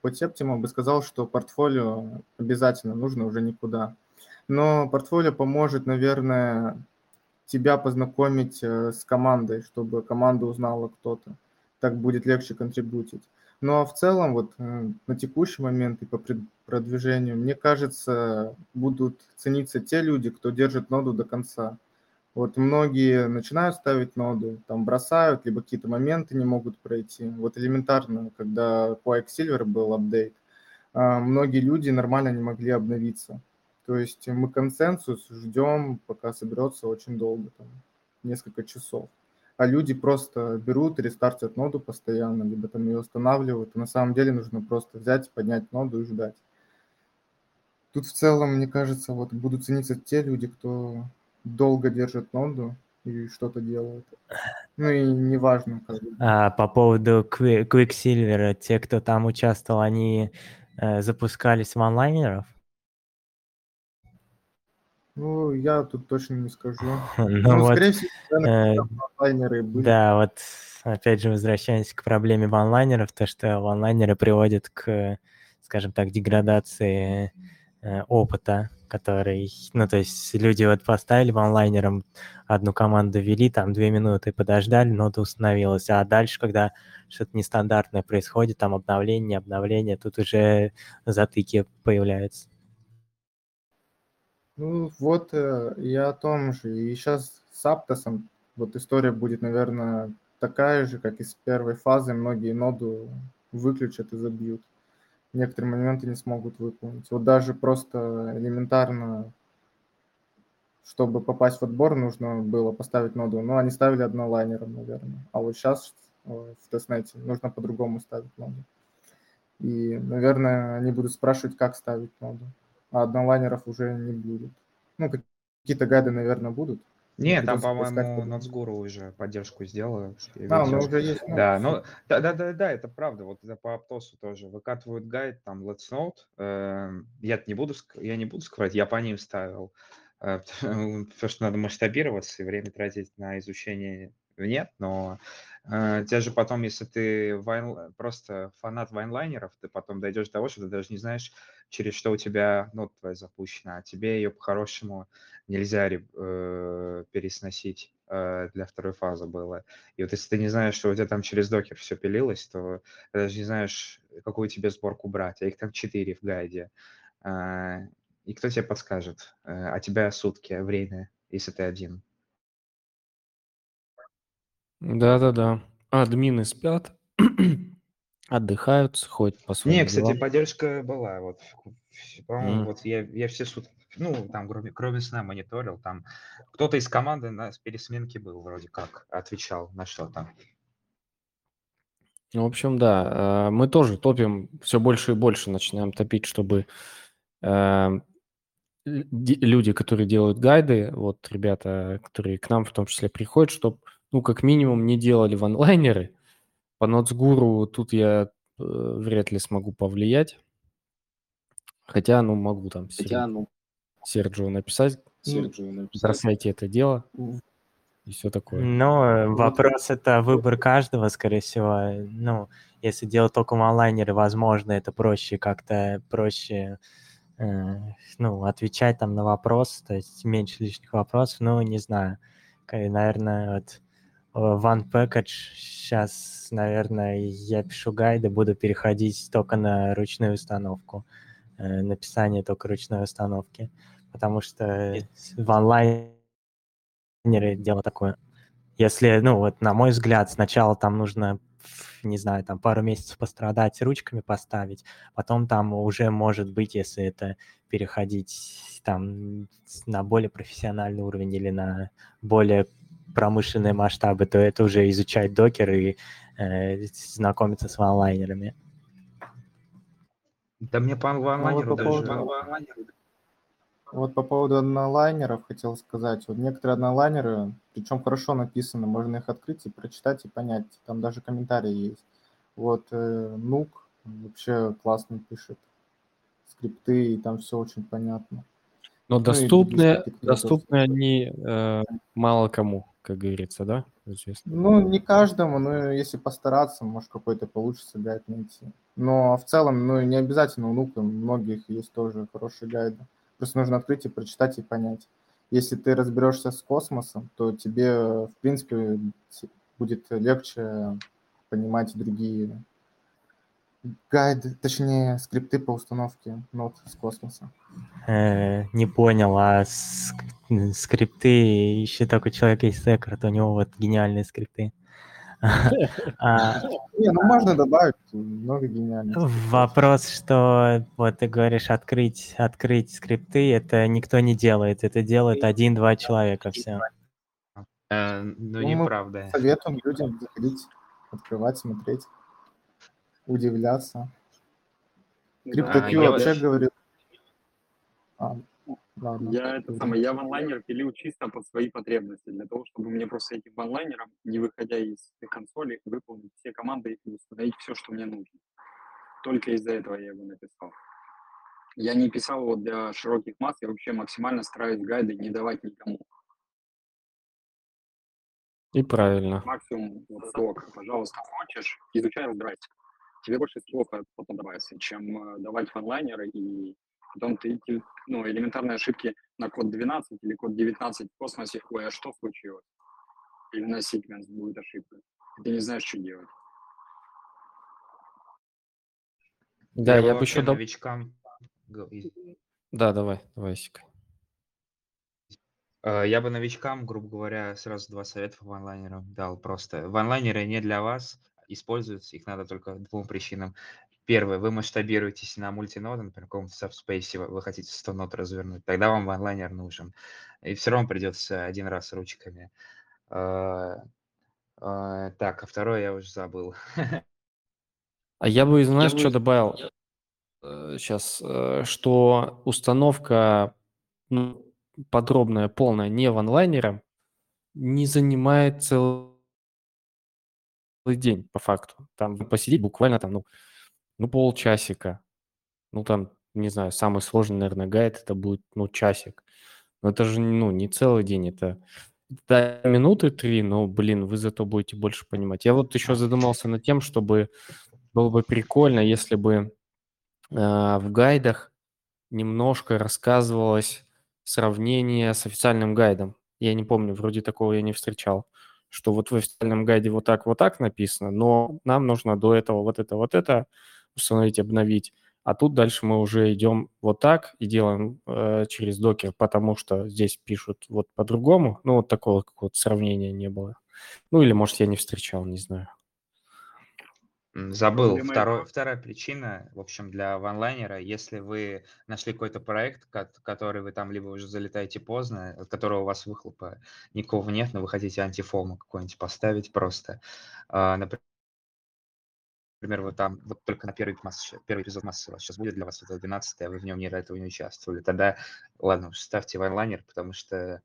По Септиму бы сказал, что портфолио обязательно нужно уже никуда. Но портфолио поможет, наверное, тебя познакомить с командой, чтобы команда узнала кто-то. Так будет легче контрибутить. Но в целом, вот на текущий момент и по продвижению, мне кажется, будут цениться те люди, кто держит ноду до конца. Вот многие начинают ставить ноду, там бросают, либо какие-то моменты не могут пройти. Вот элементарно, когда по Quicksilver был апдейт, многие люди нормально не могли обновиться. То есть мы консенсус ждем, пока соберется очень долго, там, несколько часов. А люди просто берут, рестартят ноду постоянно, либо там ее останавливают. На самом деле нужно просто взять, поднять ноду и ждать. Тут в целом, мне кажется, вот будут цениться те люди, кто... долго держит ноду и что-то делает. Ну и неважно. Как бы. А по поводу Quicksilver, те, кто там участвовал, они э, запускались в онлайнеров? Ну, я тут точно не скажу. Ну, вот, скорее всего, наверное, там онлайнеры были. Да, вот опять же возвращаемся к проблеме онлайнеров, то, что онлайнеры приводят к, скажем так, деградации э, опыта, который, ну, то есть люди вот поставили в онлайнером, одну команду вели, там две минуты подождали, нода установилась, а дальше, когда что-то нестандартное происходит, там обновление, не обновление, тут уже затыки появляются. Ну, вот я о том же, и сейчас с Aptos, вот история будет, наверное, такая же, как и с первой фазы, многие ноду выключат и забьют. Некоторые моменты не смогут выполнить. Вот даже просто элементарно, чтобы попасть в отбор, нужно было поставить ноду. Но они ставили однолайнером, наверное. А вот сейчас в тестнете нужно по-другому ставить ноду. И, наверное, они будут спрашивать, как ставить ноду. А однолайнеров уже не будет. Ну, какие-то гайды, наверное, будут. Нет, там, по-моему, Нацгуру уже поддержку сделала. А, ну, уже есть. Да, ну, да, да, да, да, это правда. Вот по Аптосу тоже выкатывают гайд, там, Let's Node. Я не буду, я не буду скрывать, я по ним ставил. Потому что надо масштабироваться и время тратить на изучение нет, но э, те же потом, если ты вайн, просто фанат вайнлайнеров, ты потом дойдешь до того, что ты даже не знаешь, через что у тебя нода твоя запущена, а тебе ее по-хорошему нельзя э, пересносить, э, для второй фазы было. И вот если ты не знаешь, что у тебя там через докер все пилилось, то ты даже не знаешь, какую тебе сборку брать, а их там четыре в гайде. Э, и кто тебе подскажет? Э, а тебя сутки, время, если ты один. Да-да-да. Админы спят, отдыхают, ходят по своим Не, кстати, делам. Поддержка была. Вот, по-моему, mm. вот я, я все сутки, ну, там, кроме, кроме сна мониторил, там кто-то из команды на пересменке был вроде как, отвечал на что-то. Ну, в общем, да, мы тоже топим, все больше и больше начинаем топить, чтобы люди, которые делают гайды, вот ребята, которые к нам в том числе приходят, чтобы ну, как минимум, не делали ванлайнеры. По Нотсгуру тут я э, вряд ли смогу повлиять. Хотя, ну, могу там Хотя, Сер... ну... Серджио написать. Серджио написать. Бросайте это дело. Mm. И все такое. Ну, вопрос – это выбор каждого, скорее всего. Ну, если делать только ванлайнеры, возможно, это проще как-то, проще... Э, ну, отвечать там на вопрос, то есть меньше лишних вопросов. Ну, не знаю. Наверное, вот... OnePackage сейчас, наверное, я пишу гайды, буду переходить только на ручную установку, э, написание только ручной установки, потому что ванлайнеры дело такое. Если, ну вот, на мой взгляд, сначала там нужно, не знаю, там пару месяцев пострадать, ручками поставить, потом там уже может быть, если это переходить там на более профессиональный уровень или на более промышленные масштабы, то это уже изучать докер и э, знакомиться с ванлайнерами. Да мне по ванлайнеру даже... Вот по поводу, вот по поводу однолайнеров хотел сказать. Вот некоторые однолайнеры, причем хорошо написаны, можно их открыть и прочитать, и понять. Там даже комментарии есть. Вот э, Нук вообще классно пишет. Скрипты, и там все очень понятно. Но ну, доступны, доступны они э, мало кому, как говорится, да? Известно. Ну, не каждому, но если постараться, может, какой-то получится гайд найти. Но в целом, ну, не обязательно у Нука, у многих есть тоже хорошие гайды. Просто нужно открыть и прочитать, и понять. Если ты разберешься с космосом, то тебе, в принципе, будет легче понимать другие гайды, точнее, скрипты по установке нод с космоса. Э, не понял, а ск- скрипты, еще такой человек есть секрет, у него вот гениальные скрипты. Не, ну можно добавить, много гениальных. Вопрос, что вот ты говоришь, открыть, открыть скрипты, это никто не делает, это делает один-два человека все. Ну, неправда. Советуем людям заходить, открывать, смотреть. Удивляться. CryptoQ а, вообще я... говорит... А, ладно. Я, это самое, я ванлайнер пилил чисто под свои потребности, для того, чтобы мне просто этим ванлайнером, не выходя из консоли, выполнить все команды и установить все, что мне нужно. Только из-за этого я его написал. Я не писал вот для широких масс, я вообще максимально стараюсь гайды не давать никому. И правильно. Максимум, вот, док, пожалуйста, хочешь, изучай, разбирайся. Тебе больше слов потом добавится, чем давать ванлайнеры, и потом ты, ну, элементарные ошибки на код двенадцать или код девятнадцать в космосе, ой, а что случилось? Или на секвенс будет ошибка. Ты не знаешь, что делать. Да, я, я бы еще... Доб... Новичкам... Да, давай, давай, Сик. Я бы новичкам, грубо говоря, сразу два совета по ванлайнерам дал просто. Ванлайнеры не для вас. Используются, их надо только двум причинам. Первое, вы масштабируетесь на мультиноды, например, в каком-то Subspace, вы хотите сто нод развернуть, тогда вам ванлайнер нужен. И все равно придется один раз ручками. Так, а второе я уже забыл. А я бы, знаешь, я что бы... добавил сейчас, что установка подробная, полная, не ванлайнером, не занимает целый день, по факту. Там посидеть буквально там, ну, ну, полчасика. Ну, там, не знаю, самый сложный, наверное, гайд, это будет, ну, часик. Но это же, ну, не целый день, это... Да, минуты три, но, блин, вы зато будете больше понимать. Я вот еще задумался над тем, чтобы было бы прикольно, если бы э, в гайдах немножко рассказывалось сравнение с официальным гайдом. Я не помню, вроде такого я не встречал, что вот в официальном гайде вот так, вот так написано, но нам нужно до этого вот это, вот это установить, обновить. А тут дальше мы уже идем вот так и делаем э, через докер, потому что здесь пишут вот по-другому. Ну, вот такого какого-то сравнения не было. Ну, или, может, я не встречал, не знаю. Забыл. Второй, вторая причина, в общем, для ванлайнера, если вы нашли какой-то проект, который вы там либо уже залетаете поздно, от которого у вас выхлопа никакого нет, но вы хотите антифому какой-нибудь поставить просто, э, например, Например, вы там, вот только на первый, масс, первый эпизод массы у вас сейчас будет для вас, это двенадцатый, а вы в нем ни до этого не участвовали. Тогда, ладно, уж ставьте ванлайнер, потому что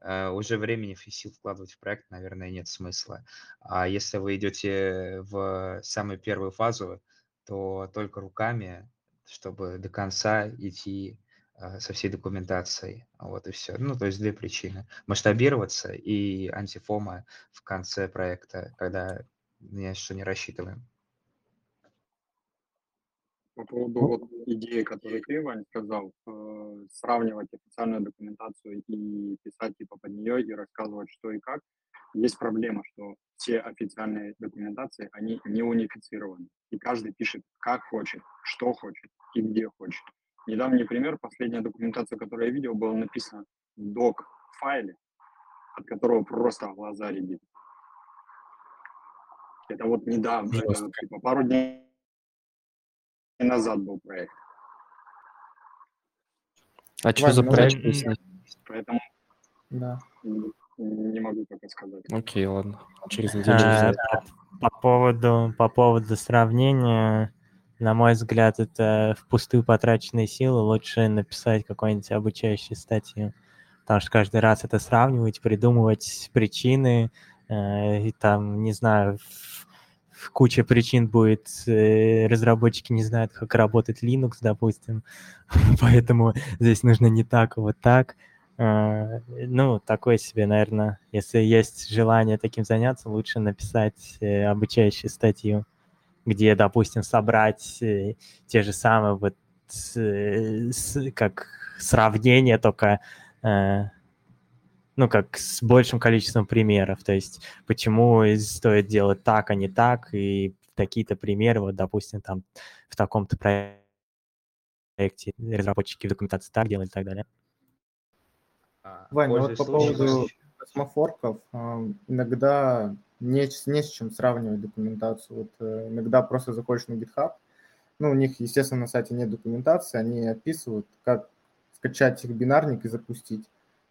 э, уже времени и сил вкладывать в проект, наверное, нет смысла. А если вы идете в самую первую фазу, то только руками, чтобы до конца идти э, со всей документацией. Вот и все. Ну, то есть две причины. Масштабироваться и антифома в конце проекта, когда ни на что не рассчитываем. По поводу вот идеи, которую ты, Вань, сказал, э, сравнивать официальную документацию и писать типа под нее и рассказывать, что и как. Есть проблема, что все официальные документации, они не унифицированы. И каждый пишет, как хочет, что хочет и где хочет. Недавний пример, последняя документация, которую я видел, была написана в док-файле, от которого просто глаза рябит. Это вот недавно, это вот, типа, пару дней назад был проект. А что за проект? Поэтому да. Не могу пока сказать. Окей, ладно. Через неделю. А, да. по, поводу, по поводу сравнения, на мой взгляд, это впустую потраченные силы. Лучше написать какую-нибудь обучающую статью, потому что каждый раз это сравнивать, придумывать причины, э, и там, не знаю... Куча причин будет, разработчики не знают, как работает Linux, допустим, поэтому здесь нужно не так, а вот так. Ну, такое себе, наверное, если есть желание таким заняться, лучше написать обучающую статью, где, допустим, собрать те же самые вот как сравнения, только... ну, как с большим количеством примеров, то есть почему стоит делать так, а не так, и такие-то примеры, вот, допустим, там в таком-то проекте разработчики в документации так делали и так далее. Вань, ну вот по поводу космофорков, иногда не, не с чем сравнивать документацию, вот иногда просто заходишь на GitHub, ну, у них, естественно, на сайте нет документации, они описывают, как скачать их бинарник и запустить.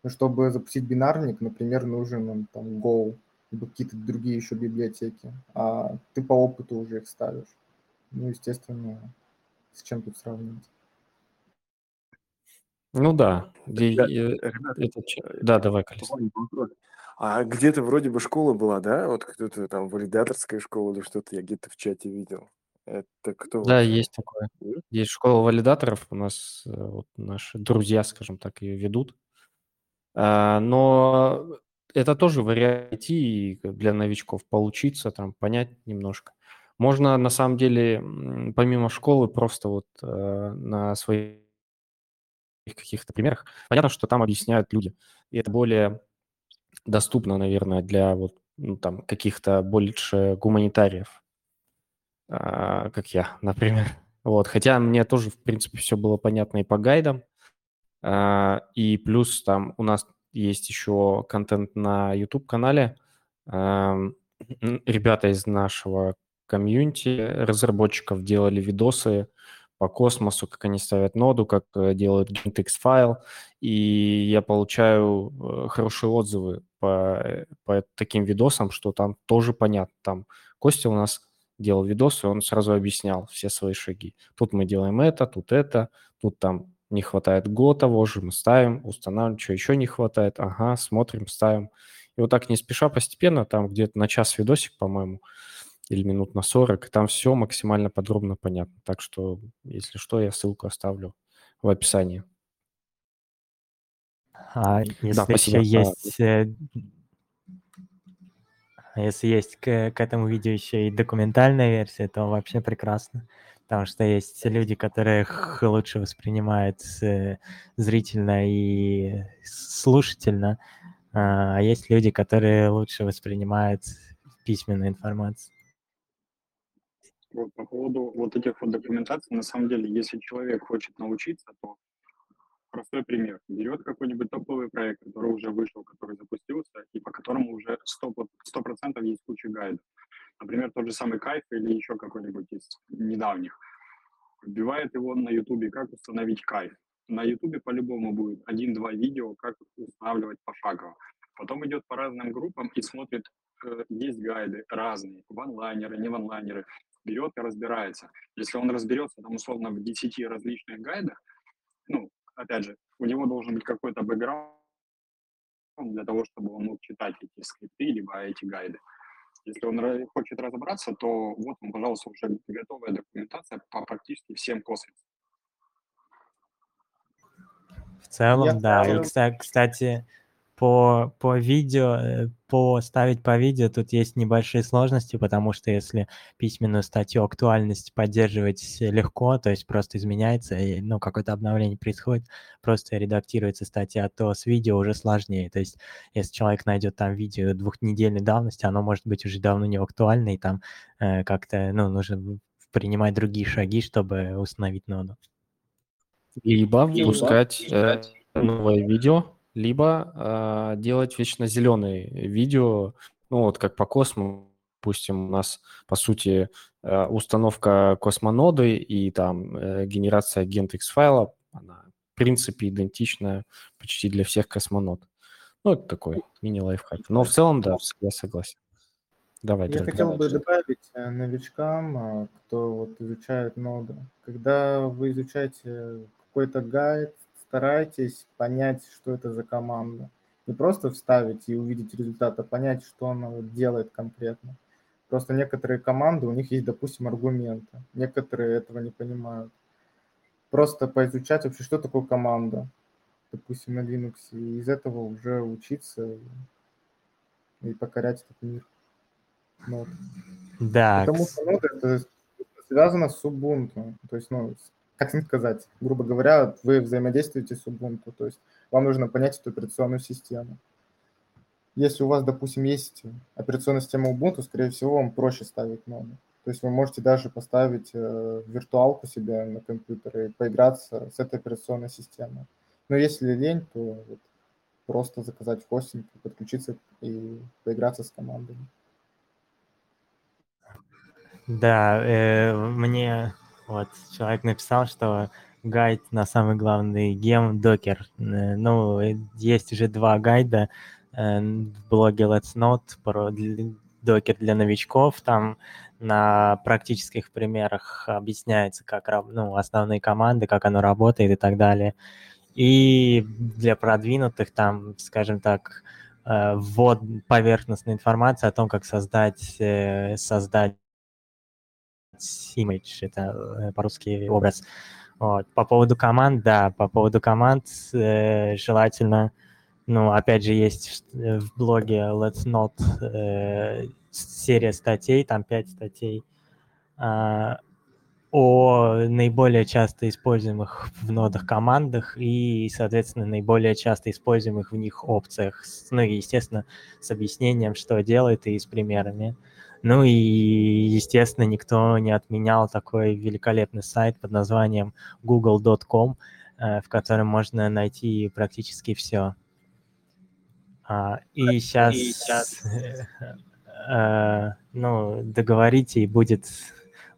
Чтобы запустить бинарник, например, нужен там Go, либо какие-то другие еще библиотеки, а ты по опыту уже их ставишь. Ну, естественно, с чем тут сравнивать? Ну да. Ребята, ребята, это... Да, давай, Колесо. А где-то вроде бы школа была, да? Вот кто-то там валидаторская школа или что-то я где-то в чате видел. Это кто? Да, есть такое. Есть школа валидаторов, у нас вот, наши друзья, скажем так, ее ведут. Но это тоже вариант и для новичков поучиться, там, понять немножко. Можно, на самом деле, помимо школы, просто вот э, на своих каких-то примерах. Понятно, что там объясняют люди. И это более доступно, наверное, для вот, ну, там, каких-то больше гуманитариев, э, как я, например. Вот. Хотя мне тоже, в принципе, все было понятно и по гайдам. Uh, и плюс там у нас есть еще контент на YouTube-канале. Uh, ребята из нашего комьюнити разработчиков делали видосы по космосу, как они ставят ноду, как делают .gtx-файл. И я получаю хорошие отзывы по, по таким видосам, что там тоже понятно. Там Костя у нас делал видосы, он сразу объяснял все свои шаги. Тут мы делаем это, тут это, тут там... Не хватает Go того же, мы ставим, устанавливаем, что еще не хватает, ага, смотрим, ставим И вот так не спеша, постепенно, там где-то на час видосик, по-моему, или минут на сорок, и там все максимально подробно понятно. Так что, если что, я ссылку оставлю в описании. А если да, еще есть, если есть к, к этому видео еще и документальная версия, то вообще прекрасно, потому что есть люди, которые лучше воспринимают зрительно и слушательно, а есть люди, которые лучше воспринимают письменную информацию. Вот, по поводу вот этих вот документаций, на самом деле, если человек хочет научиться, то простой пример. Берет какой-нибудь топовый проект, который уже вышел, который запустился, и по которому уже сто процентов есть куча гайдов. Например, тот же самый Кайф или еще какой-нибудь из недавних. Вбивает его на Ютубе, как установить Кайф. На Ютубе по-любому будет один-два видео, как устанавливать пошагово. Потом идет по разным группам и смотрит, есть гайды разные, ванлайнеры, не ванлайнеры. Берет и разбирается. Если он разберется, там, условно, в десяти различных гайдах, ну, опять же, у него должен быть какой-то бэкграунд для того, чтобы он мог читать эти скрипты, либо эти гайды. Если он хочет разобраться, то вот вам, пожалуйста, уже готовая документация по практически всем косвенцам. В целом, Я да. Целом... И, кстати, по, по видео, по ставить по видео тут есть небольшие сложности, потому что если письменную статью актуальность поддерживать легко, то есть просто изменяется, и, ну, какое-то обновление происходит, просто редактируется статья, то с видео уже сложнее. То есть если человек найдет там видео двухнедельной давности, оно может быть уже давно не актуально, и там э, как-то, ну, нужно принимать другие шаги, чтобы установить ноду. Либо выпускать э, новое видео, либо э, делать вечно зеленые видео, ну вот как по космосу, допустим, у нас, по сути, э, установка космоноды и там э, генерация Gentx файла, она, в принципе, идентична почти для всех космонод. Ну, это такой мини-лайфхак. Но в целом, да, я согласен. Давай, я хотел бы добавить новичкам, кто вот изучает ноду. Когда вы изучаете какой-то гайд, старайтесь понять, что это за команда. Не просто вставить и увидеть результат, а понять, что она делает конкретно. Просто некоторые команды, у них есть, допустим, аргументы. Некоторые этого не понимают. Просто поизучать вообще, что такое команда, допустим, на Linux, и из этого уже учиться и покорять этот мир. Вот. Да. Потому что нода это связано с Ubuntu. То есть, ну, как сказать, грубо говоря, вы взаимодействуете с Ubuntu, то есть вам нужно понять эту операционную систему. Если у вас, допустим, есть операционная система Ubuntu, скорее всего, вам проще ставить ноду. То есть вы можете даже поставить виртуалку себе на компьютере и поиграться с этой операционной системой. Но если лень, то вот просто заказать хостинг, подключиться и поиграться с командами. Да, э, мне... Вот, человек написал, что гайд на самый главный гем Docker. Ну, есть уже два гайда в блоге Let's Node про Docker для новичков. Там на практических примерах объясняется, как, ну, основные команды, как оно работает и так далее. И для продвинутых там, скажем так, ввод поверхностной информации о том, как создать, создать image, это по-русски образ. Вот. По поводу команд, да, по поводу команд э, желательно, ну, опять же, есть в блоге Let's Node э, серия статей, там пять статей э, о наиболее часто используемых в нодах командах и, соответственно, наиболее часто используемых в них опциях. Ну, и, естественно, с объяснением, что делает, и с примерами. Ну и, естественно, никто не отменял такой великолепный сайт под названием гугл точка ком, в котором можно найти практически все. И сейчас, и сейчас... ну, договорите, и будет,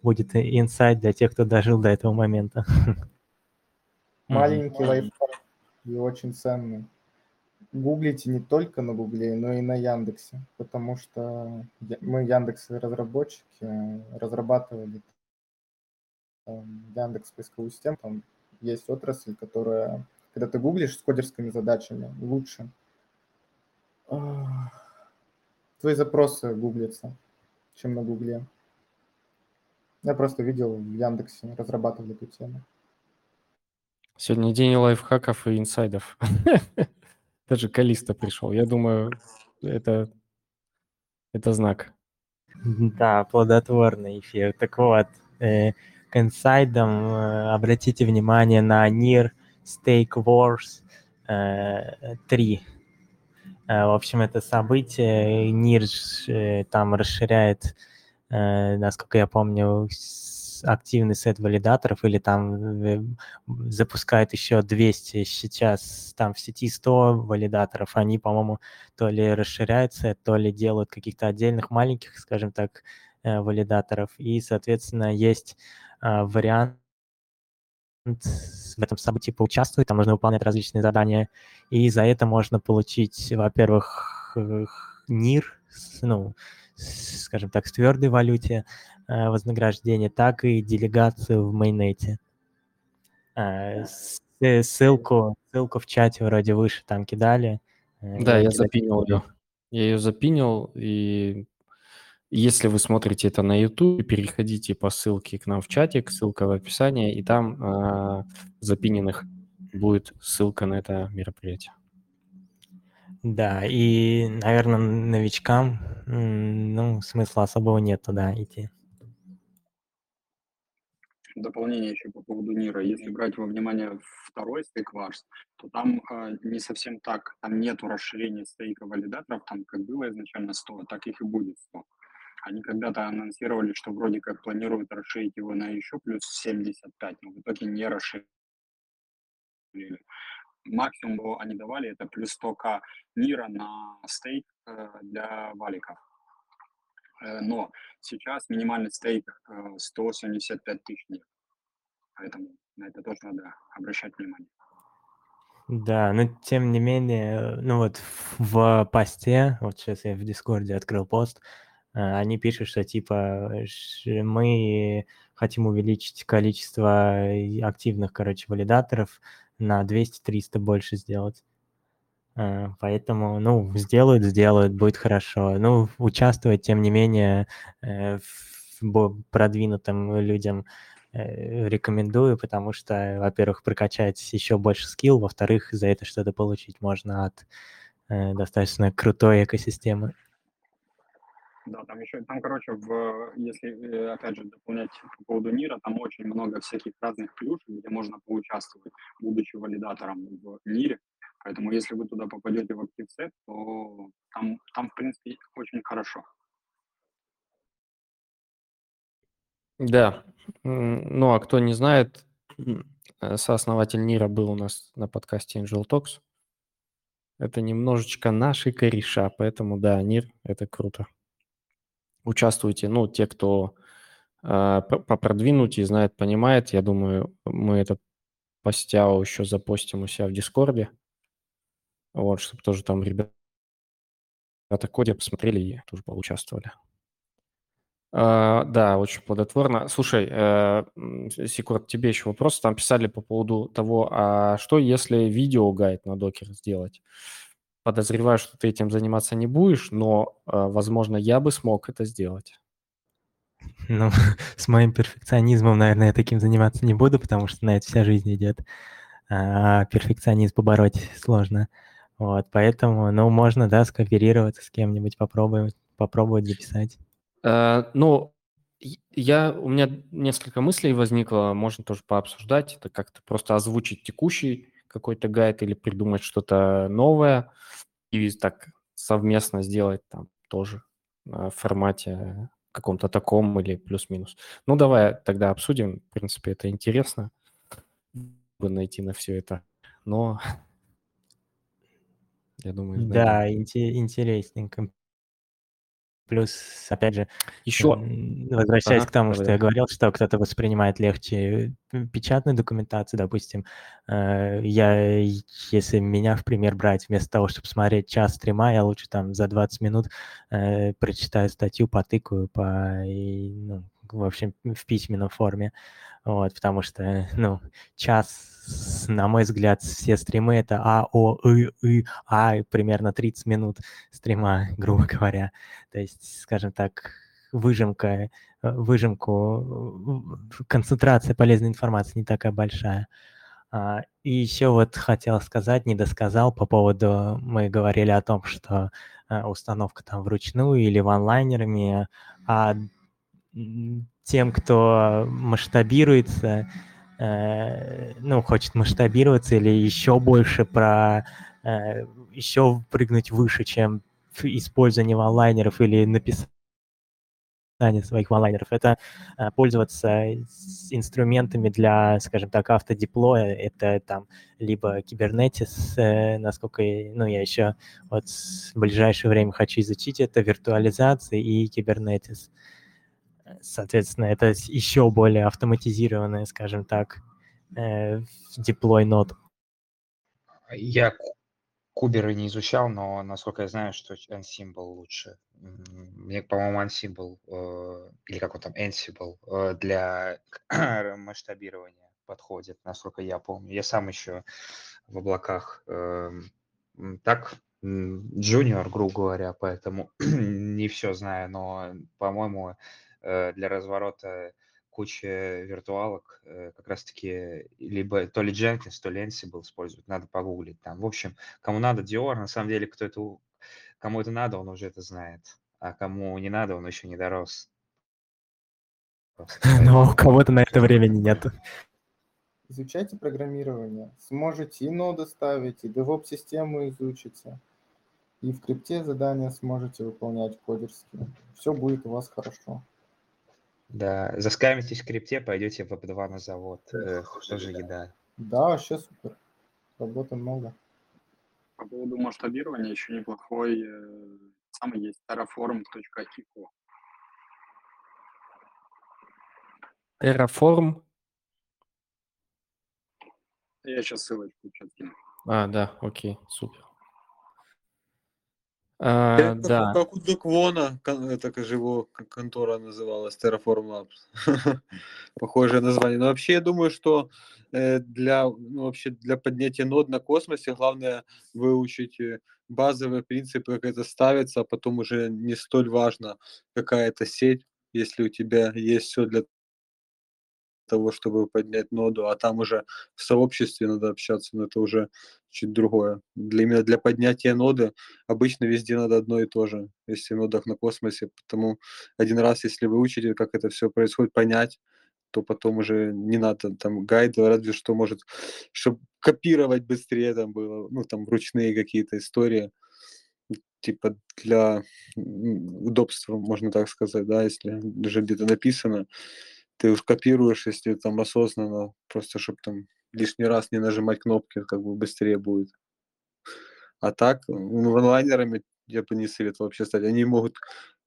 будет инсайт для тех, кто дожил до этого момента. Маленький лайфхак и очень ценный. Гуглите не только на Гугле, но и на Яндексе, потому что мы Яндекс-разработчики разрабатывали Яндекс поисковую систему, там есть отрасль, которая, когда ты гуглишь с кодерскими задачами, лучше твои запросы гуглятся, чем на Гугле. Я просто видел, в Яндексе разрабатывали эту тему. Сегодня день лайфхаков и инсайдов. Даже Калиста пришел. Я думаю, это, это знак. Да, плодотворный эфир. Так вот, э, к инсайдам э, обратите внимание на ниар Stake Wars э, три. Э, в общем, это событие. ниар э, там расширяет, э, насколько я помню, активный сет валидаторов, или там запускают еще двести, сейчас там в сети сто валидаторов, они, по-моему, то ли расширяются, то ли делают каких-то отдельных маленьких, скажем так, валидаторов, и, соответственно, есть вариант в этом событии поучаствовать, там нужно выполнять различные задания, и за это можно получить, во-первых, ниар, ну, скажем так, в твердой валюте вознаграждение, так и делегацию в майнете. Ссылку, ссылку в чате вроде выше там кидали. Да, я, я запинил ее. Я ее запинил, и если вы смотрите это на YouTube, переходите по ссылке к нам в чатик, ссылка в описании, и там в запиненных будет ссылка на это мероприятие. Да, и, наверное, новичкам, ну, смысла особого нет туда идти. Дополнение еще по поводу ниар. Если брать во внимание второй стейк варс, то там э, не совсем так. Там нету расширения стейка валидаторов. Там как было изначально сто, так их и будет сто. Они когда-то анонсировали, что вроде как планируют расширить его на еще плюс семьдесят пять, но в итоге не расширили. Максимум, что они давали, это плюс сто тысяч ниара на стейк для валиков. Но сейчас минимальный стейк сто семьдесят пять тысяч ниар. Поэтому на это тоже надо обращать внимание. Да, но тем не менее, ну вот в посте, вот сейчас я в Дискорде открыл пост, они пишут, что типа мы хотим увеличить количество активных, короче, валидаторов, на двести-триста больше сделать. Поэтому, ну, сделают, сделают, будет хорошо. Ну, участвовать, тем не менее, продвинутым людям рекомендую, потому что, во-первых, прокачать еще больше скилл, во-вторых, за это что-то получить можно от достаточно крутой экосистемы. Да, там еще, там, короче, в, если, опять же, дополнять по поводу ниара, там очень много всяких разных плюшек, где можно поучаствовать, будучи валидатором в ниаре. Поэтому, если вы туда попадете в ActiveSet, то там, там, в принципе, очень хорошо. Да. Ну, а кто не знает, сооснователь ниара был у нас на подкасте Angel Talks. Это немножечко наши кореша, поэтому, да, ниар – это круто. Участвуйте, ну, те, кто э, попродвинутый, знает, понимает. Я думаю, мы это постяо еще запостим у себя в Дискорде. Вот, чтобы тоже там ребята в коде посмотрели и тоже поучаствовали. Э, да, очень плодотворно. Слушай, э, Секорд, тебе еще вопрос. Там писали по поводу того, а что если видеогайд на Docker сделать? Подозреваю, что ты этим заниматься не будешь, но, возможно, я бы смог это сделать. Ну, с моим перфекционизмом, наверное, я таким заниматься не буду, потому что на это вся жизнь идет. А перфекционизм побороть сложно. Вот, поэтому, ну, можно, да, скооперироваться с кем-нибудь, попробовать, попробовать записать. А, ну, я, у меня несколько мыслей возникло, можно тоже пообсуждать. Это как-то просто озвучить текущий какой-то гайд или придумать что-то новое и так совместно сделать там тоже в формате каком-то таком или плюс-минус. Ну, давай тогда обсудим. В принципе, это интересно найти на все это. Но я думаю... Да, да. Ин- интересненько. Плюс, опять же, еще возвращаясь а, к тому, да, что да. я говорил, что кто-то воспринимает легче печатную документацию, допустим, я, если меня в пример брать, вместо того, чтобы смотреть час стрима, я лучше там за двадцать минут э, прочитаю статью, потыкаю, по, и, ну, в общем, в письменном форме, вот, потому что, ну, час, на мой взгляд, все стримы — это А, О, И, И, А, примерно тридцать минут стрима, грубо говоря, то есть, скажем так, выжимка, выжимку, концентрация полезной информации не такая большая. Uh, и еще вот хотел сказать, не досказал по поводу, мы говорили о том, что uh, установка там вручную или ванлайнерами, а тем, кто масштабируется, uh, ну, хочет масштабироваться или еще больше про, uh, еще прыгнуть выше, чем использование ванлайнеров или написание своих ванлайнеров, это а, пользоваться инструментами для, скажем так, автодеплоя, это там либо Kubernetes, э, насколько, ну, я еще вот в ближайшее время хочу изучить, это виртуализация и Kubernetes. Соответственно, это еще более автоматизированное, скажем так, э, деплой нод. Я Куберы не изучал, но, насколько я знаю, что Ansible лучше. Мне, по-моему, Ansible, э, или как он там, Ansible, э, для масштабирования подходит, насколько я помню. Я сам еще в облаках э, так, джуниор, грубо говоря, поэтому не все знаю, но, по-моему, э, для разворота куча виртуалок, как раз-таки либо то ли Jenkins, то ли Ansible используют, надо погуглить там. В общем, кому надо Dior, на самом деле, кто это, кому это надо, он уже это знает, а кому не надо, он еще не дорос. Но у кого-то на это времени нет. Изучайте программирование, сможете и ноды ставить, и DevOps-систему изучите, и в крипте задания сможете выполнять кодерские. Все будет у вас хорошо. Да, заскамитесь в крипте, пойдете в веб два на завод. Да, что же еда? Да, вообще супер. Работы много. По поводу масштабирования еще неплохой. Самый есть terraform.kiko. Terraform? Я сейчас ссылочку чекну. А, да, окей, супер. А, это да. Как у Доквона, так же его контора называлась, Terraform Labs. Похожее название. Но вообще я думаю, что для, ну, вообще для поднятия нод на космосе главное выучить базовые принципы, как это ставится, а потом уже не столь важно, какая это сеть, если у тебя есть все для того, чтобы поднять ноду, а там уже в сообществе надо общаться, но это уже чуть другое. Для, именно для поднятия ноды обычно везде надо одно и то же, если в нодах на космосе, потому один раз, если выучите, как это все происходит, понять, то потом уже не надо там гайды, разве что может, чтобы копировать быстрее там было, ну там ручные какие-то истории, типа для удобства, можно так сказать, да, если уже где-то написано, ты уж копируешь, если там осознанно, просто чтобы там лишний раз не нажимать кнопки, как бы быстрее будет. А так, ну, онлайнерами я бы не советовал вообще стать. Они могут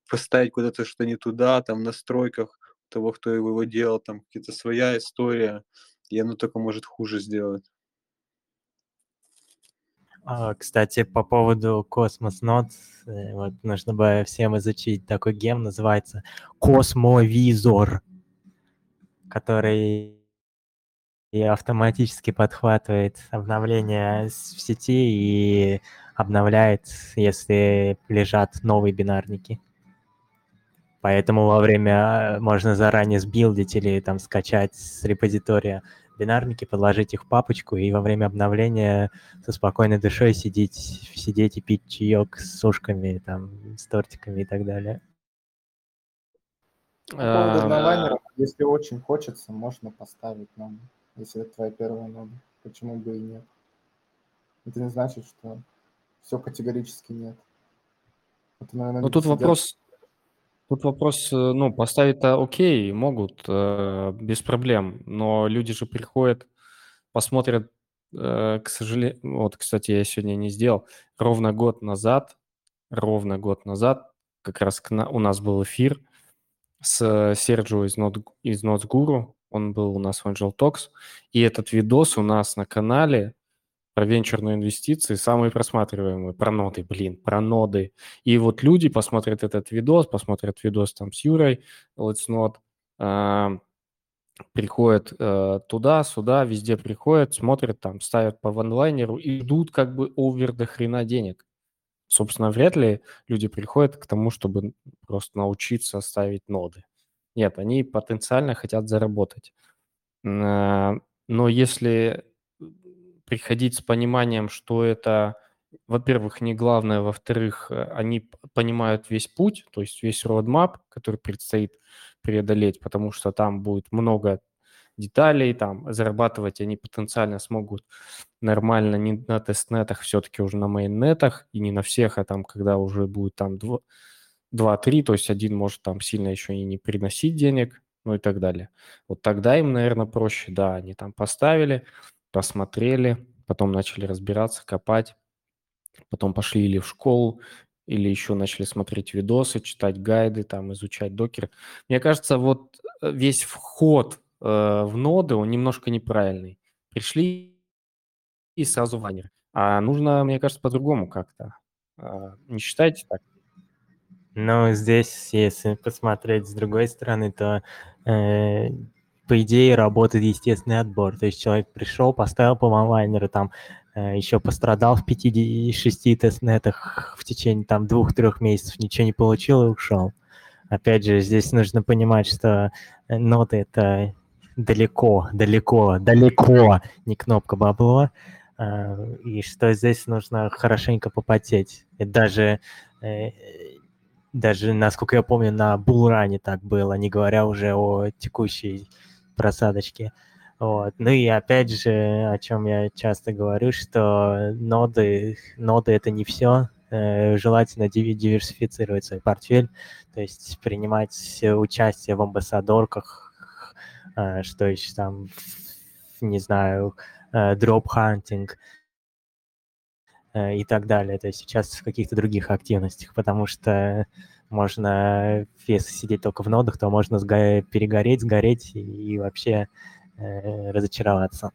поставить куда-то что-то не туда, там в настройках того, кто его делал, там какая-то своя история, и оно только может хуже сделать. Кстати, по поводу космос-нод, вот нужно бы всем изучить такой гем, называется «Космовизор», который и автоматически подхватывает обновления в сети и обновляет, если лежат новые бинарники. Поэтому во время можно заранее сбилдить или там скачать с репозитория бинарники, подложить их в папочку и во время обновления со спокойной душой сидеть, сидеть и пить чаек с сушками, там, с тортиками и так далее. По поводу онлайнеров, если очень хочется, можно поставить ноду, если это твоя первая нода. Почему бы и нет? Это не значит, что все категорически нет. Это, наверное, но тут вопрос, тут вопрос, ну, поставить-то окей, могут, без проблем, но люди же приходят, посмотрят, к сожалению, вот, кстати, я сегодня не сделал, ровно год назад, ровно год назад, как раз у нас был эфир, с Серджио из Not, из Not Guru, он был у нас в Angel Talks, и этот видос у нас на канале про венчурные инвестиции, самые просматриваемые, про ноды, блин, про ноды. И вот люди посмотрят этот видос, посмотрят видос там с Юрой, Let's Node, приходят э, туда, сюда, везде приходят, смотрят там, ставят по ванлайнеру и ждут как бы овер до хрена денег. Собственно, вряд ли люди приходят к тому, чтобы просто научиться ставить ноды. Нет, они потенциально хотят заработать. Но если приходить с пониманием, что это, во-первых, не главное, во-вторых, они понимают весь путь, то есть весь roadmap, который предстоит преодолеть, потому что там будет много деталей, там зарабатывать они потенциально смогут нормально не на тестнетах, все-таки уже на мейннетах, и не на всех, а там, когда уже будет там два-три, то есть один может там сильно еще и не приносить денег, ну и так далее. Вот тогда им, наверное, проще, да, они там поставили, посмотрели, потом начали разбираться, копать, потом пошли или в школу, или еще начали смотреть видосы, читать гайды, там, изучать докер. Мне кажется, вот весь вход э, в ноды, он немножко неправильный. Пришли и сразу в ванер. А нужно, мне кажется, по-другому как-то. Э, не считайте так? Ну, здесь, если посмотреть с другой стороны, то, э, по идее, работает естественный отбор. То есть человек пришел, поставил по ванлайнеру, там, еще пострадал в пяти-шести тестнетах в течение там двух-трех месяцев, ничего не получил и ушел. Опять же, здесь нужно понимать, что ноды — это далеко, далеко, далеко не кнопка бабло, и что здесь нужно хорошенько попотеть. И даже, даже, насколько я помню, на булране так было, не говоря уже о текущей просадочке. Вот. Ну и опять же, о чем я часто говорю, что ноды, ноды это не все. Желательно диверсифицировать свой портфель, то есть принимать участие в амбассадорках, что еще там, не знаю, дроп-хантинг и так далее. То есть участвовать в каких-то других активностях, потому что можно, если сидеть только в нодах, то можно сго- перегореть, сгореть и, и вообще... разочароваться.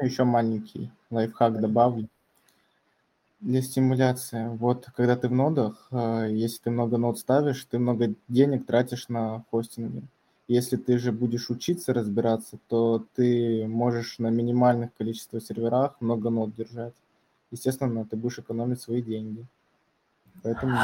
Еще маленький лайфхак добавлю для стимуляции. Вот когда ты в нодах, если ты много нод ставишь, ты много денег тратишь на хостинги. Если ты же будешь учиться разбираться, то ты можешь на минимальных количествах серверах много нод держать. Естественно, ты будешь экономить свои деньги. Поэтому...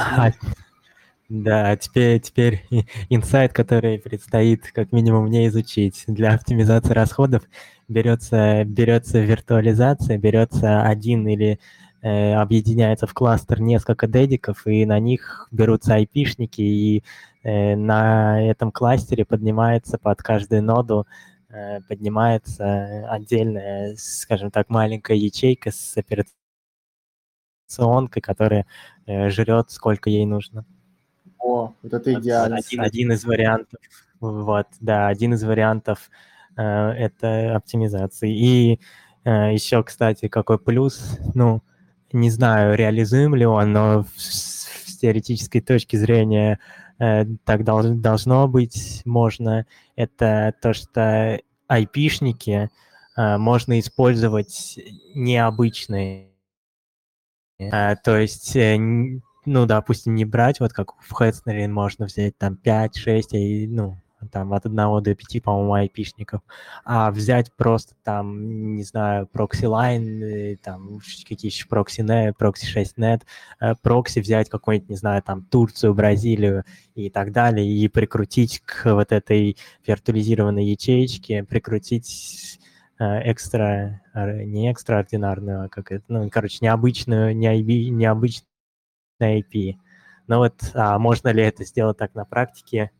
Да, теперь, теперь инсайт, который предстоит как минимум мне изучить. Для оптимизации расходов берется, берется виртуализация, берется один или э, объединяется в кластер несколько дедиков, и на них берутся айпишники, и э, на этом кластере поднимается под каждую ноду, э, поднимается отдельная, скажем так, маленькая ячейка с операционкой, которая э, жрет, сколько ей нужно. О, вот это идеально. Один, один из вариантов, вот, да, один из вариантов э, это оптимизации. И э, еще, кстати, какой плюс, ну, не знаю, реализуем ли он, но с, с теоретической точки зрения э, так дол- должно быть можно, это то, что айпишники э, можно использовать необычные, э, то есть... Э, ну, допустим, не брать, вот как в Хетснере можно взять там пять-шесть, ну, там от одного до пяти, по-моему, айпишников, а взять просто там, не знаю, прокси-лайн, там какие еще прокси-нет, прокси-шесть-нет, прокси взять какой-нибудь, не знаю, там Турцию, Бразилию и так далее, и прикрутить к вот этой виртуализированной ячеечке, прикрутить... экстра, не экстраординарную, а как это, ну, короче, необычную, необычную, на ай пи. Но вот а можно ли это сделать так на практике,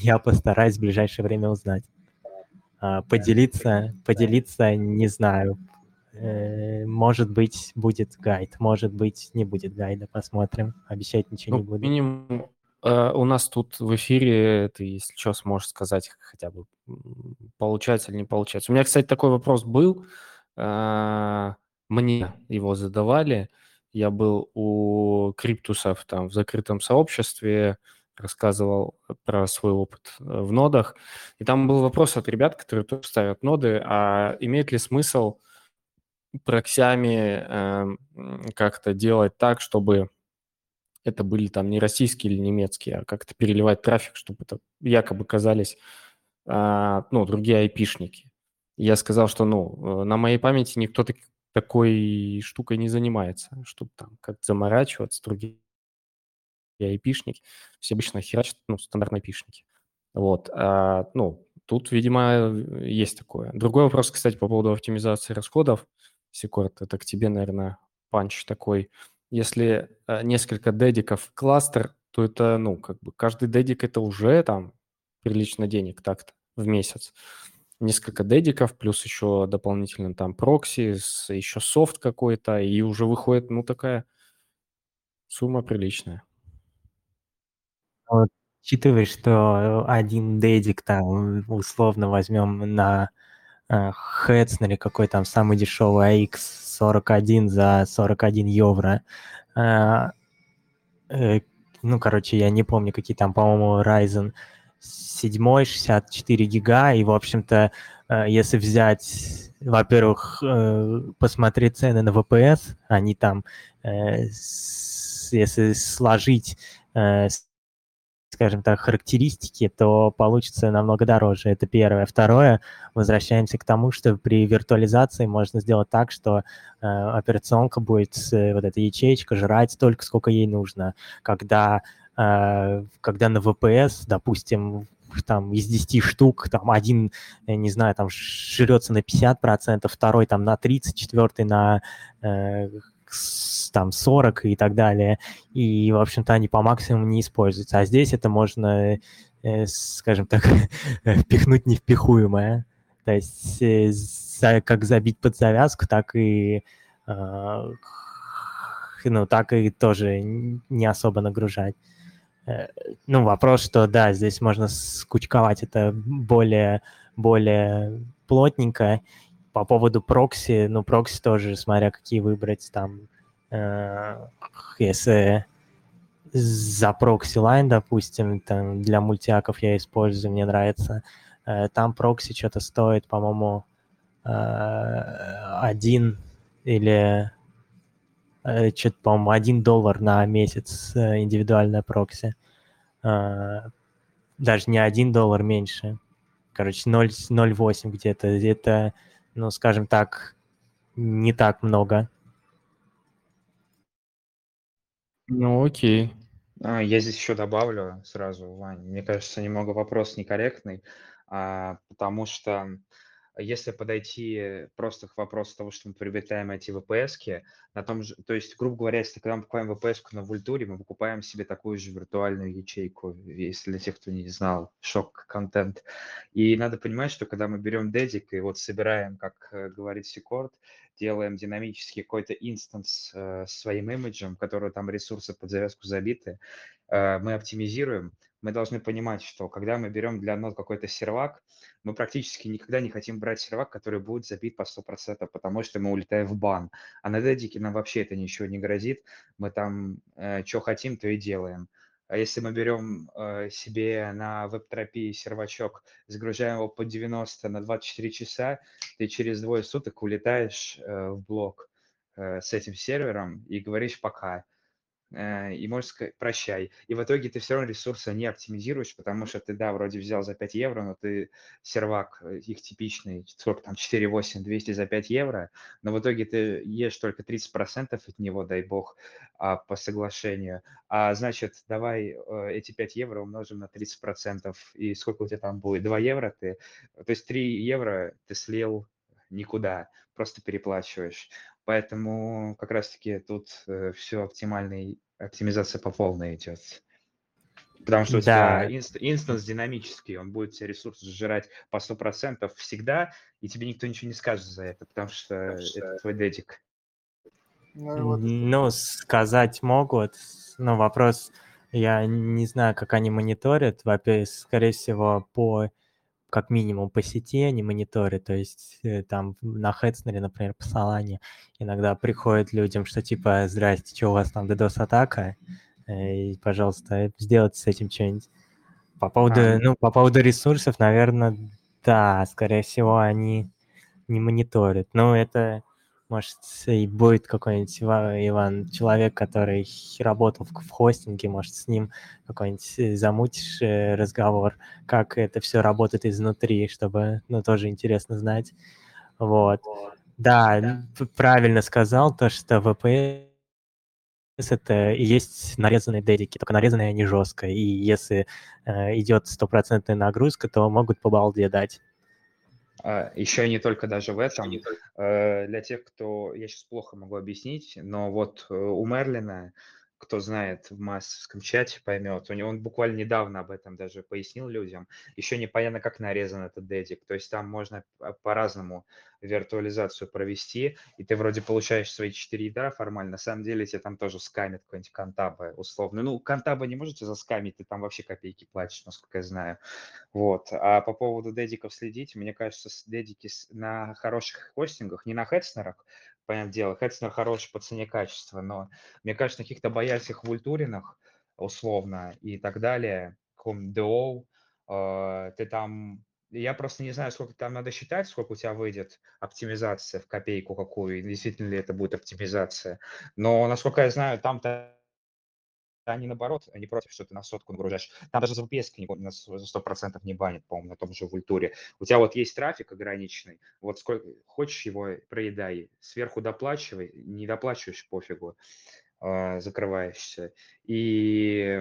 я постараюсь в ближайшее время узнать. Поделиться, поделиться не знаю. Может быть, будет гайд, может быть, не будет гайда, посмотрим. Обещать ничего ну, не буду. Минимум у нас тут в эфире, ты, если что, сможешь сказать хотя бы, получается или не получается. У меня, кстати, такой вопрос был, мне его задавали. Я был у криптусов там в закрытом сообществе, рассказывал про свой опыт в нодах. И там был вопрос от ребят, которые тоже ставят ноды, а имеет ли смысл проксями э, как-то делать так, чтобы это были там не российские или немецкие, а как-то переливать трафик, чтобы это якобы казались а, ну, другие айпишники. Я сказал, что ну, на моей памяти никто так, такой штукой не занимается, чтобы там как-то заморачиваться, другие айпишники. Все обычно херачат, ну, стандартные айпишники. Вот, а, ну, тут, видимо, есть такое. Другой вопрос, кстати, по поводу оптимизации расходов. Секорд, это к тебе, наверное, панч такой. Если несколько дедиков в кластер, то это, ну, как бы каждый дедик – это уже там прилично денег так-то в месяц. Несколько дедиков, плюс еще дополнительно там прокси, еще софт какой-то, и уже выходит, ну, такая сумма приличная. Учитывая, что один дедик там, условно, возьмем на Хетснере, какой там самый дешевый эй икс сорок один за сорок один евро. Ну, короче, я не помню, какие там, по-моему, Райзен семь, шестьдесят четыре гига. И, в общем-то, если взять, во-первых, посмотреть цены на ви пи эс, они там, если сложить, скажем так, характеристики, то получится намного дороже. Это первое. Второе, возвращаемся к тому, что при виртуализации можно сделать так, что э, операционка будет, э, вот эта ячеечка, жрать столько, сколько ей нужно. Когда, э, когда на ви пи эс, допустим, там из десяти штук, там один, не знаю, там жрется на пятьдесят процентов, второй там на тридцать процентов, четвертый на... Э, там сорок и так далее, и, в общем-то, они по максимуму не используются. А здесь это можно, э, скажем так, впихнуть невпихуемое. То есть э, за, как забить под завязку, так и, э, ну, так и тоже не особо нагружать. Э, ну, вопрос, что, да, здесь можно скучковать это более, более плотненько. По поводу прокси, ну, прокси тоже, смотря какие выбрать, там, э, если за прокси-лайн, допустим, там, для мультиаков я использую, мне нравится, э, там прокси что-то стоит, по-моему, э, один или, э, что-то, по-моему, один доллар на месяц э, индивидуальная прокси, э, даже не один доллар меньше, короче, ноль целых восемь где-то, где-то, ну, скажем так, не так много. Ну, окей. А, я здесь еще добавлю сразу, Вань. Мне кажется, немного вопрос некорректный, а, потому что если подойти просто к вопросу того, что мы приобретаем эти ви пи эс-ки, на том же, то есть, грубо говоря, если когда мы покупаем ви пи эс-ку на Вультуре, мы покупаем себе такую же виртуальную ячейку, если для тех, кто не знал, шок-контент. И надо понимать, что когда мы берем дедик и вот собираем, как говорит Секорд, делаем динамический какой-то инстанс э, своим имиджем, который там ресурсы под завязку забиты, э, мы оптимизируем. Мы должны понимать, что когда мы берем для нод какой-то сервак, мы практически никогда не хотим брать сервак, который будет забит по сто процентов, потому что мы улетаем в бан. А на дедике нам вообще это ничего не грозит. Мы там э, что хотим, то и делаем. А если мы берем э, себе на веб-тропии сервачок, загружаем его под девяносто на двадцать четыре часа, ты через двое суток улетаешь э, в блок э, с этим сервером и говоришь «пока». И можешь сказать «прощай». И в итоге ты все равно ресурсы не оптимизируешь, потому что ты, да, вроде взял за пять евро, но ты сервак, их типичный, сколько там, четыре восемь двести за пять евро, но в итоге ты ешь только тридцать процентов от него, дай бог, по соглашению. А значит, давай эти пять евро умножим на тридцать процентов, и сколько у тебя там будет? два евро ты, то есть три евро ты слил никуда, просто переплачиваешь. Поэтому как раз-таки тут э, все оптимальная оптимизация по полной идет. Потому что у да. тебя инст, инстанс динамический, он будет тебе ресурсы сжирать по сто процентов всегда, и тебе никто ничего не скажет за это, потому что, потому что... это твой дедик. Ну, вот. ну, сказать могут, но вопрос, я не знаю, как они мониторят. Во-первых, скорее всего, по... как минимум по сети они мониторят, то есть там на Хетснере, например, по Solana иногда приходят людям, что типа «Здрасте, что у вас там ддос-атака? И, пожалуйста, сделайте с этим что-нибудь». По поводу, а, ну, по поводу ресурсов, наверное, да, скорее всего, они не мониторят. Но это Может, и будет какой-нибудь Иван, человек, который работал в хостинге, может, с ним какой-нибудь замутишь разговор, как это все работает изнутри, чтобы, ну, тоже интересно знать. Вот. Да, да, правильно сказал, то, что ви пи эс это и есть нарезанные дедики, только нарезанные, они жестко. И если э, идет стопроцентная нагрузка, то могут по балде дать. Еще не только даже в этом. Для тех, кто... Я сейчас плохо могу объяснить, но вот у Мерлина, кто знает в массовском чате, поймет. Он буквально недавно об этом даже пояснил людям. Еще непонятно, как нарезан этот дедик. То есть там можно по-разному виртуализацию провести, и ты вроде получаешь свои четыре ядра формально. На самом деле тебе там тоже скамят какой-нибудь Контабо условно. Ну, Контабо не можете заскамить, ты там вообще копейки платишь, насколько я знаю. Вот. А по поводу дедиков следить, мне кажется, дедики на хороших хостингах, не на Хетснерах, понятное дело, Хетснер хороший по цене качества, но, мне кажется, на каких-то боярских вультуринах, условно, и так далее, каком ди оу, э, ты там, я просто не знаю, сколько там надо считать, сколько у тебя выйдет оптимизация в копейку какую, действительно ли это будет оптимизация, но, насколько я знаю, там-то они, наоборот, они против, что ты на сотку нагружаешь. Там даже за ви пи эс-ки за сто процентов не банят, по-моему, на том же вультуре. У тебя вот есть трафик ограниченный, вот сколько хочешь его, проедай. Сверху доплачивай, не доплачиваешь, пофигу, закрываешься. И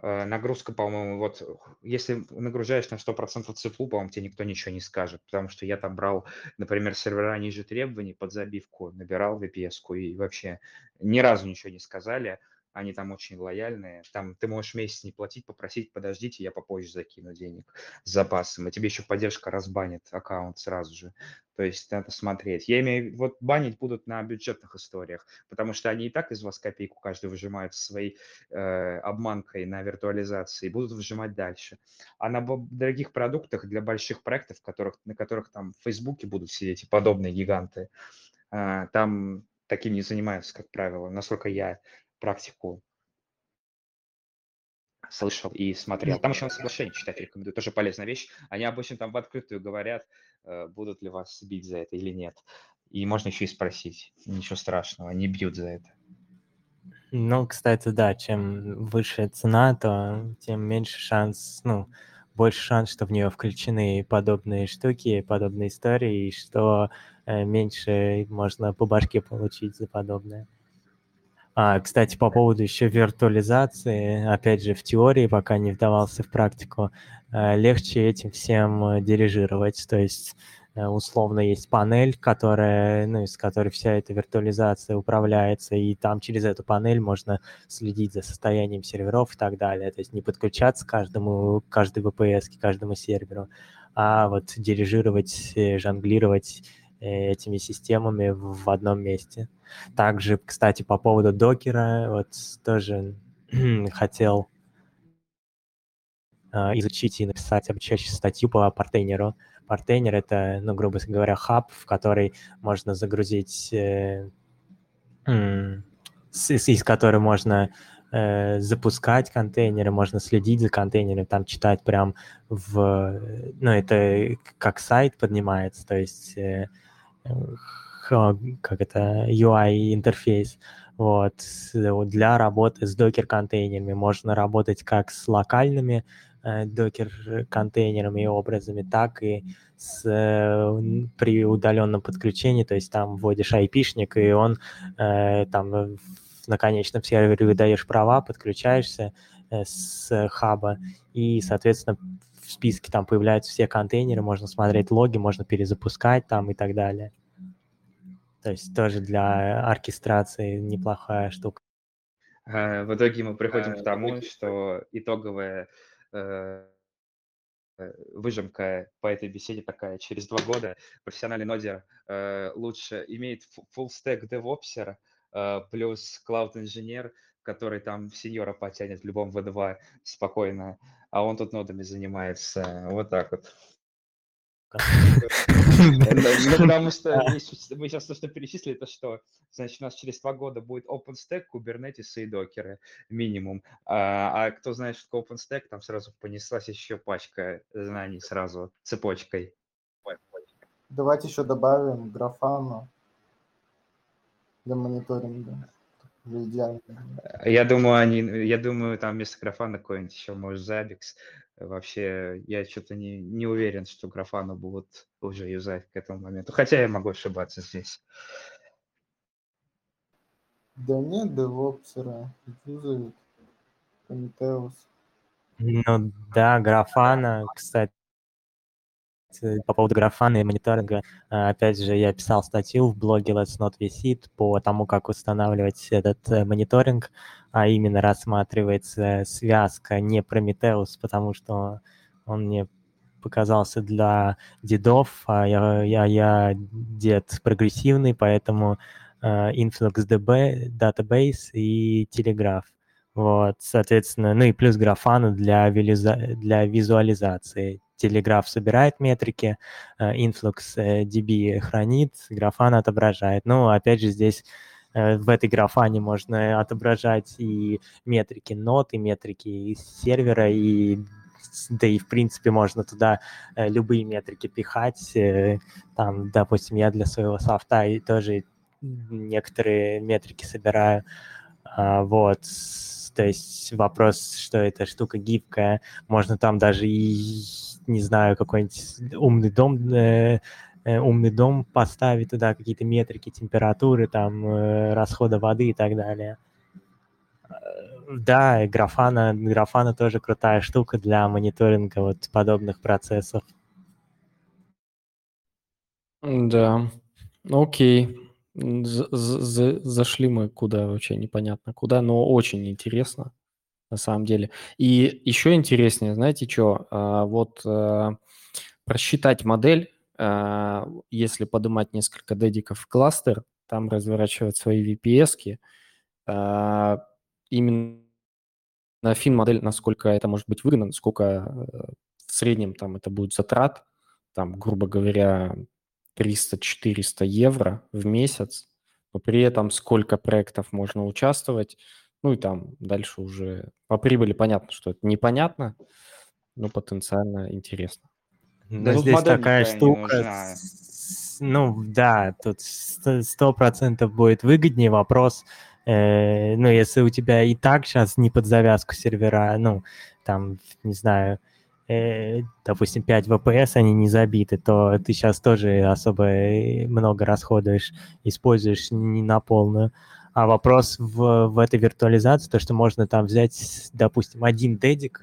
нагрузка, по-моему, вот если нагружаешь на сто процентов цифлу, по-моему, тебе никто ничего не скажет, потому что я там брал, например, сервера ниже требований под забивку, набирал ви пи эс-ку и вообще ни разу ничего не сказали. Они там очень лояльные. Там ты можешь месяц не платить, попросить, подождите, я попозже закину денег с запасом. И тебе еще поддержка разбанит аккаунт сразу же. То есть надо смотреть. Я имею в вот банить будут на бюджетных историях, потому что они и так из вас копейку каждый выжимают своей э, обманкой на виртуализации и будут выжимать дальше. А на дорогих продуктах для больших проектов, которых, на которых там в Фейсбуке будут сидеть и подобные гиганты, э, там таким не занимаются, как правило, насколько я... практику слышал и смотрел. Там еще на соглашение читать рекомендую, тоже полезная вещь. Они обычно там в открытую говорят, будут ли вас бить за это или нет. И можно еще и спросить. Ничего страшного, не бьют за это. Ну, кстати, да, чем выше цена, то тем меньше шанс, ну, больше шанс, что в нее включены подобные штуки, подобные истории, и что меньше можно по башке получить за подобное. А, кстати, по поводу еще виртуализации, опять же, в теории, пока не вдавался в практику, легче этим всем дирижировать. То есть, условно, есть панель, которая, ну, из которой вся эта виртуализация управляется, и там через эту панель можно следить за состоянием серверов и так далее. То есть не подключаться к каждому, к каждой ви пи эс, к каждому серверу, а вот дирижировать, жонглировать этими системами в одном месте. Также, кстати, по поводу докера, вот тоже хотел э, изучить и написать обучающую статью по партейнеру. Партейнер — это, ну, грубо говоря, хаб, в который можно загрузить, э, э, с, из которой можно э, запускать контейнеры, можно следить за контейнерами, там читать прям в... Ну, это как сайт поднимается, то есть... Э, как это, ю ай-интерфейс, вот, для работы с докер-контейнерами. Можно работать как с локальными э, докер-контейнерами и образами, так и с, э, при удаленном подключении, то есть там вводишь айпишник, и он э, там на конечном сервере выдаешь права, подключаешься э, с хаба, и, соответственно, в списке там появляются все контейнеры, можно смотреть логи, можно перезапускать там и так далее. То есть тоже для оркестрации неплохая штука. В итоге мы приходим к тому, что итоговая выжимка по этой беседе такая. Через два года профессиональный нодер лучше имеет full-stack девопсер плюс клауд-инженер, который там сеньора потянет в любом ви два спокойно, а он тут нодами занимается. Вот так вот. Ну, потому что мы сейчас то, что перечислили, это что? Значит, у нас через два года будет OpenStack, Kubernetes и докеры минимум. А, а кто знает, что такое OpenStack, там сразу понеслась еще пачка знаний сразу цепочкой. Давайте еще добавим Grafana. для мониторинга. Я думаю, они, я думаю, там вместо Grafana какой-нибудь еще, может, Zabbix. Вообще, я что-то не, не уверен, что Grafana будут уже юзать к этому моменту. Хотя я могу ошибаться здесь. Да нет, девопсера юзают Prometheus. Ну да, Grafana, кстати. По поводу Grafana и мониторинга, опять же, я писал статью в блоге Let's Node висит по тому, как устанавливать этот мониторинг, а именно рассматривается связка не Prometheus, потому что он мне показался для дедов, а я, я, я дед прогрессивный, поэтому InfluxDB, Database и Telegraph. Вот, соответственно, ну и плюс Grafana для, вилиза... для визуализации. Telegraph собирает метрики, InfluxDB хранит, Grafana отображает. Ну, опять же, здесь в этой Grafana можно отображать и метрики нод, и метрики из сервера, и да и, в принципе, можно туда любые метрики пихать. Там, допустим, я для своего софта тоже некоторые метрики собираю. Вот, то есть вопрос, что эта штука гибкая, можно там даже и, не знаю, какой-нибудь умный дом, э, умный дом поставить туда, какие-то метрики, температуры, там, э, расхода воды и так далее. Да, Grafana, Grafana тоже крутая штука для мониторинга вот подобных процессов. Да, окей. Зашли мы куда, вообще непонятно куда, но очень интересно на самом деле. И еще интереснее, знаете что, вот просчитать модель, если поднимать несколько дедиков в кластер, там разворачивать свои ви пи эс-ки, именно фин-модель, насколько это может быть выгодно, насколько в среднем там это будет затрат, там, грубо говоря, триста-четыреста евро в месяц, но при этом сколько проектов можно участвовать, ну и там дальше уже по прибыли понятно, что это непонятно, но потенциально интересно. Но ну, здесь такая штука, ну да, тут сто процентов будет выгоднее, вопрос, э, ну если у тебя и так сейчас не под завязку сервера, ну там, не знаю, допустим, пять ви пи эс, они не забиты, то ты сейчас тоже особо много расходуешь, используешь не на полную. А вопрос в, в этой виртуализации, то, что можно там взять, допустим, один дедик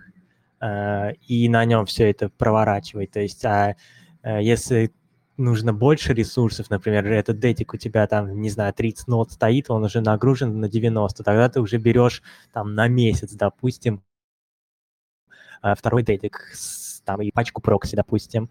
э, и на нем все это проворачивать. То есть, а э, если нужно больше ресурсов, например, этот дедик у тебя там, не знаю, тридцать нод стоит, он уже нагружен на девяносто, тогда ты уже берешь там на месяц, допустим, второй дедик, там, и пачку прокси, допустим,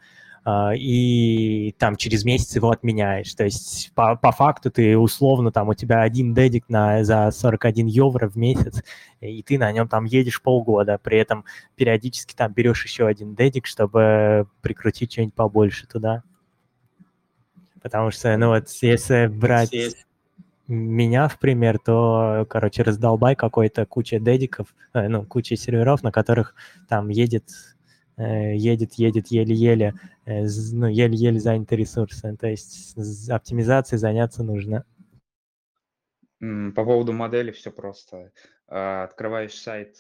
и там через месяц его отменяешь. То есть по, по факту ты условно, там у тебя один дедик на, за сорок один евро в месяц, и ты на нем там едешь полгода, при этом периодически там берешь еще один дедик, чтобы прикрутить что-нибудь побольше туда. Потому что, ну вот, если брать меня в пример, то, короче, раздолбай какой-то куча дедиков, э, ну, куча серверов, на которых там едет, э, едет, едет еле-еле, э, ну, еле-еле заняты ресурсы. То есть оптимизацией заняться нужно. По поводу модели все просто. Открываешь сайт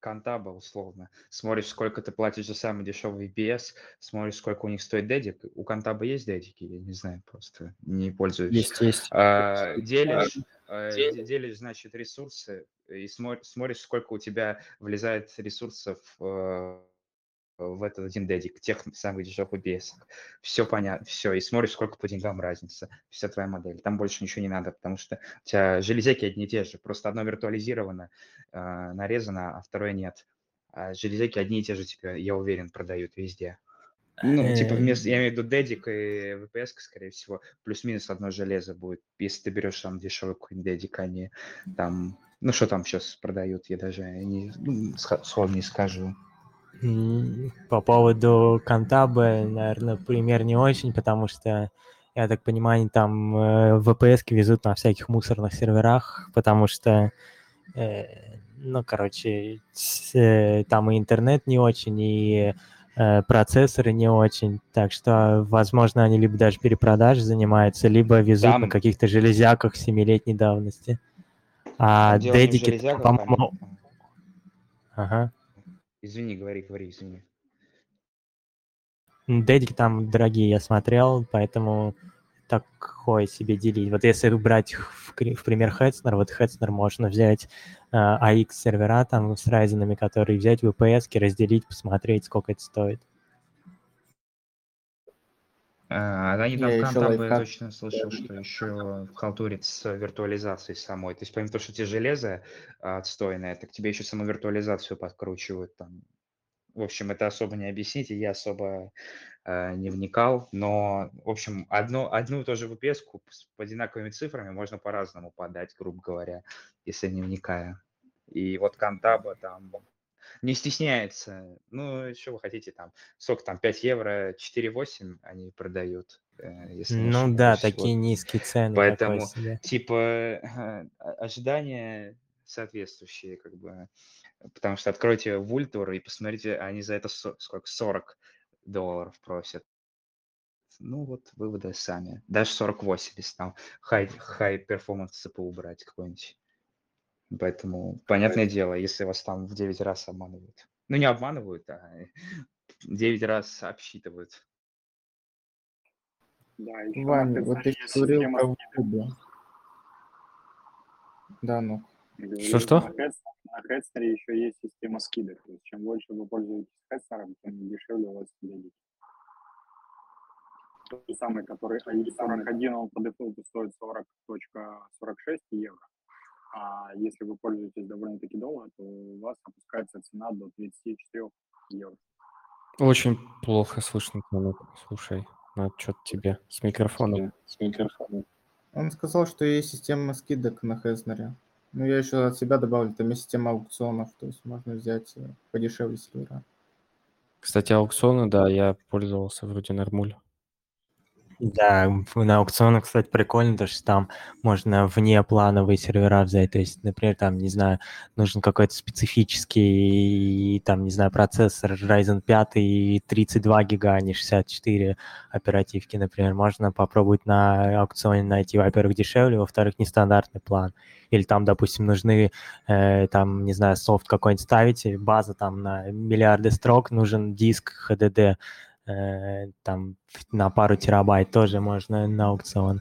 Контабо, условно, смотришь, сколько ты платишь за самый дешевый ви пи эс, смотришь, сколько у них стоит дедик. У Контабо есть дедики? Я не знаю, просто не пользуюсь. Есть, есть. А, делишь, а, делишь, значит, ресурсы и смотришь, сколько у тебя влезает ресурсов в этот один дедик, тех самых дешевых ви пи эс. Все понятно, все. И смотришь, сколько по деньгам разница. Вся твоя модель. Там больше ничего не надо, потому что у тебя железяки одни и те же. Просто одно виртуализировано, э, нарезано, а второе нет. А железяки одни и те же, типа, я уверен, продают везде. Ну, типа, вместо, я имею в виду дедик и ви пи эс, скорее всего, плюс-минус одно железо будет. Если ты берешь там дешевый какой-нибудь дедик, а не там... Ну, что там сейчас продают, я даже не, ну, слов не скажу. По поводу Контабы, наверное, пример не очень, потому что, я так понимаю, там ви пи эс-ки везут на всяких мусорных серверах, потому что, ну, короче, там и интернет не очень, и процессоры не очень, так что, возможно, они либо даже перепродажей занимаются, либо везут там на каких-то железяках семилетней давности. А дедики, по-моему... Ага. Извини, говори, говори, извини. Дедики там дорогие, я смотрел, поэтому такое себе делить. Вот если брать в, в пример Hetzner, вот Hetzner можно взять э, эй икс-сервера там с райзенами, которые взять в ви пи эс-ки, разделить, посмотреть, сколько это стоит. А, да, не там Контабо я точно слышал, что еще халтурит с виртуализацией самой. То есть помимо того, что тебе железо отстойное, так тебе еще саму виртуализацию подкручивают там. В общем, это особо не объясните, я особо э, не вникал, но, в общем, одно, одну и ту же ви пи эс-ку с одинаковыми цифрами можно по-разному подать, грубо говоря, если не вникая. И вот Контабо там не стесняется. Ну, что вы хотите там? Сколько там, пять евро, четыре восемь они продают. Если ну да, такие вот низкие цены. Поэтому, типа, ожидания соответствующие, как бы. Потому что откройте Vulture и посмотрите, они за это сколько? сорок долларов просят. Ну вот, выводы сами. Даже сорок восемь, если там high-performance си пи ю брать какой-нибудь. Поэтому, понятное дело, если вас там в девять раз обманывают. Ну не обманывают, а девять раз обсчитывают. Да, и Ваня, вот ты говорил про Vulture. Да, ну. Что-что? На Хетснере еще есть система скидок. То есть чем больше вы пользуетесь Хетснером, тем дешевле у вас скидки. Тот же самый, который сорок один, он по дефолту стоит сорок целых сорок шесть евро. А если вы пользуетесь довольно-таки долго, то у вас опускается цена до тридцать четыре евро. Очень плохо слышно. Слушай, надо что-то тебе с микрофоном. С микрофоном. Он сказал, что есть система скидок на Хетснере. Ну, я еще от себя добавлю, там есть система аукционов, то есть можно взять подешевле сервера. Кстати, аукционы, да, я пользовался вроде нормуль. Да, на аукционах, кстати, прикольно, потому что там можно внеплановые сервера взять, то есть, например, там, не знаю, нужен какой-то специфический, там, не знаю, процессор Райзен пять и тридцать два гига, а не шестьдесят четыре оперативки, например, можно попробовать на аукционе найти, во-первых, дешевле, во-вторых, нестандартный план, или там, допустим, нужны, э, там, не знаю, софт какой-нибудь ставите, база там на миллиарды строк, нужен диск эйч ди ди, там на пару терабайт тоже можно на аукцион.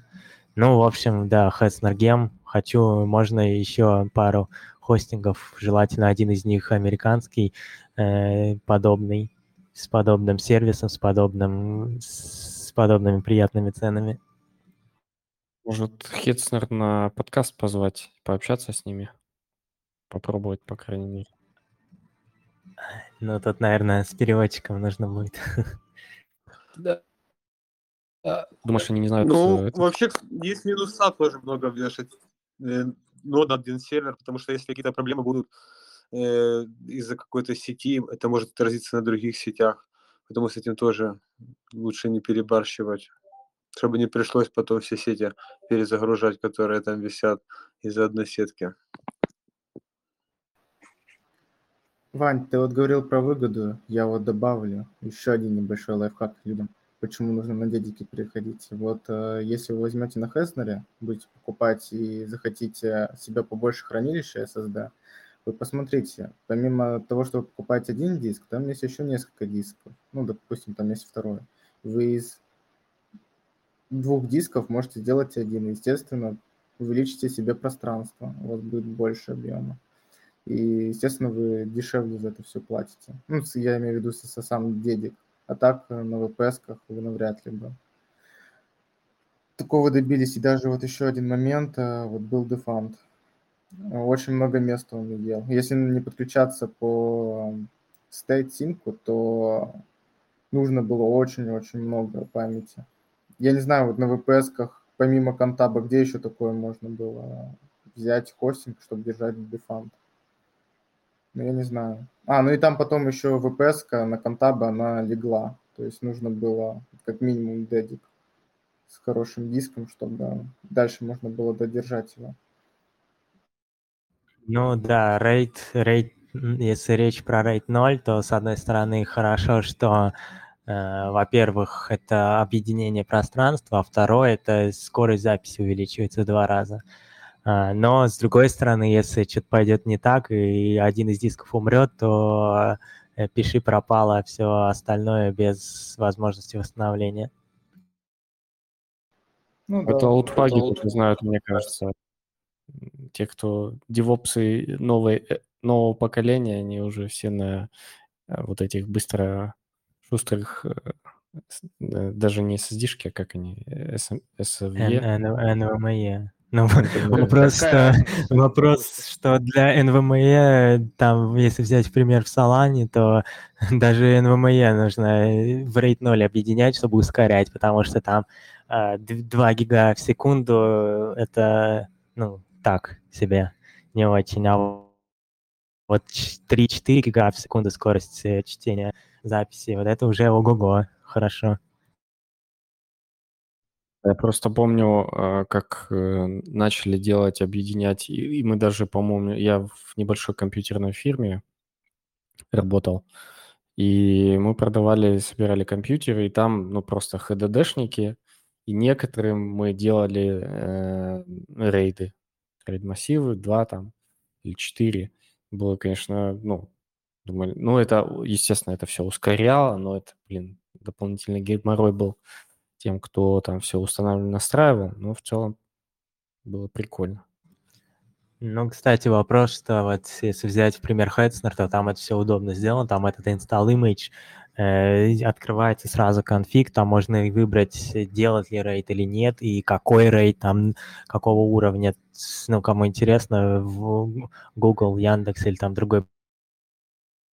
Ну, в общем, да, Hetzner Game. Хочу, можно еще пару хостингов, желательно один из них американский, э, подобный, с подобным сервисом, с, подобным, с подобными приятными ценами. Может, Hetzner на подкаст позвать, пообщаться с ними? Попробовать, по крайней мере. Ну, тут, наверное, с переводчиком нужно будет. Да. Думаешь, они не знают, ну, что это? Вообще, есть минуса тоже много вешать нод на один сервер, потому что если какие-то проблемы будут э, из-за какой-то сети, это может отразиться на других сетях. Поэтому с этим тоже лучше не перебарщивать, чтобы не пришлось потом все сети перезагружать, которые там висят из-за одной сетки. Вань, ты вот говорил про выгоду, я вот добавлю еще один небольшой лайфхак людям, почему нужно на дедики переходить. Вот если вы возьмете на Hetzner, будете покупать и захотите себе побольше хранилища эс эс ди, вы посмотрите, помимо того, что вы покупаете один диск, там есть еще несколько дисков, ну, допустим, там есть второй. Вы из двух дисков можете сделать один, естественно, увеличите себе пространство, у вас будет больше объема. И, естественно, вы дешевле за это все платите. Ну, я имею в виду со сам дедик. А так на ви пи эс-ках вы навряд ли бы. Такого добились. И даже вот еще один момент. Вот был Бифанд. Очень много места он не ел. Если не подключаться по стейт-синку, то нужно было очень-очень много памяти. Я не знаю, вот на ви пи эс-ках, помимо Контабо, где еще такое можно было взять хостинг, чтобы держать Бифанд? Ну, я не знаю. А, ну и там потом еще ви пи эс-ка на Контабо, она легла. То есть нужно было как минимум дедик с хорошим диском, чтобы дальше можно было додержать его. Ну да, рейд, рейд Если речь про рейд ноль, то, с одной стороны, хорошо, что, э, во-первых, это объединение пространства, а второе, это скорость записи увеличивается в два раза. Э, но, с другой стороны, если что-то пойдет не так, и один из дисков умрет, то э, пиши пропало, все остальное без возможности восстановления. Ну, это да, аутпаги, это знают, мне кажется. Те, кто девопсы новые, нового поколения, они уже все на вот этих быстро шустрых, даже не эс эс ди-шки, а как они, эс эм, эс эм ви. Ну, вопрос, что, вопрос, что для эн ви эм и, там, если взять пример в Solana, то даже эн ви эм и нужно в рейд ноль объединять, чтобы ускорять, потому что там э, два гига в секунду — это, ну, так себе, не очень. А вот три-четыре гига в секунду скорость чтения записи — вот это уже ого-го, хорошо. Я просто помню, как начали делать, объединять, и мы даже, по-моему, я в небольшой компьютерной фирме работал, и мы продавали, собирали компьютеры, и там, ну, просто эйч ди ди-шники, и некоторым мы делали э, рейды, рейд-массивы, два там или четыре. Было, конечно, ну, думали, ну, это, естественно, это все ускоряло, но это, блин, дополнительный геморрой был тем, кто там все устанавливал, настраивал, но в целом было прикольно. Ну, кстати, вопрос, что вот если взять пример Hetzner, то там это все удобно сделано, там этот install image, э, открывается сразу конфиг, там можно выбрать, делать ли рейд или нет, и какой рейд, там, какого уровня, ну, кому интересно, в Google, Яндекс или там другой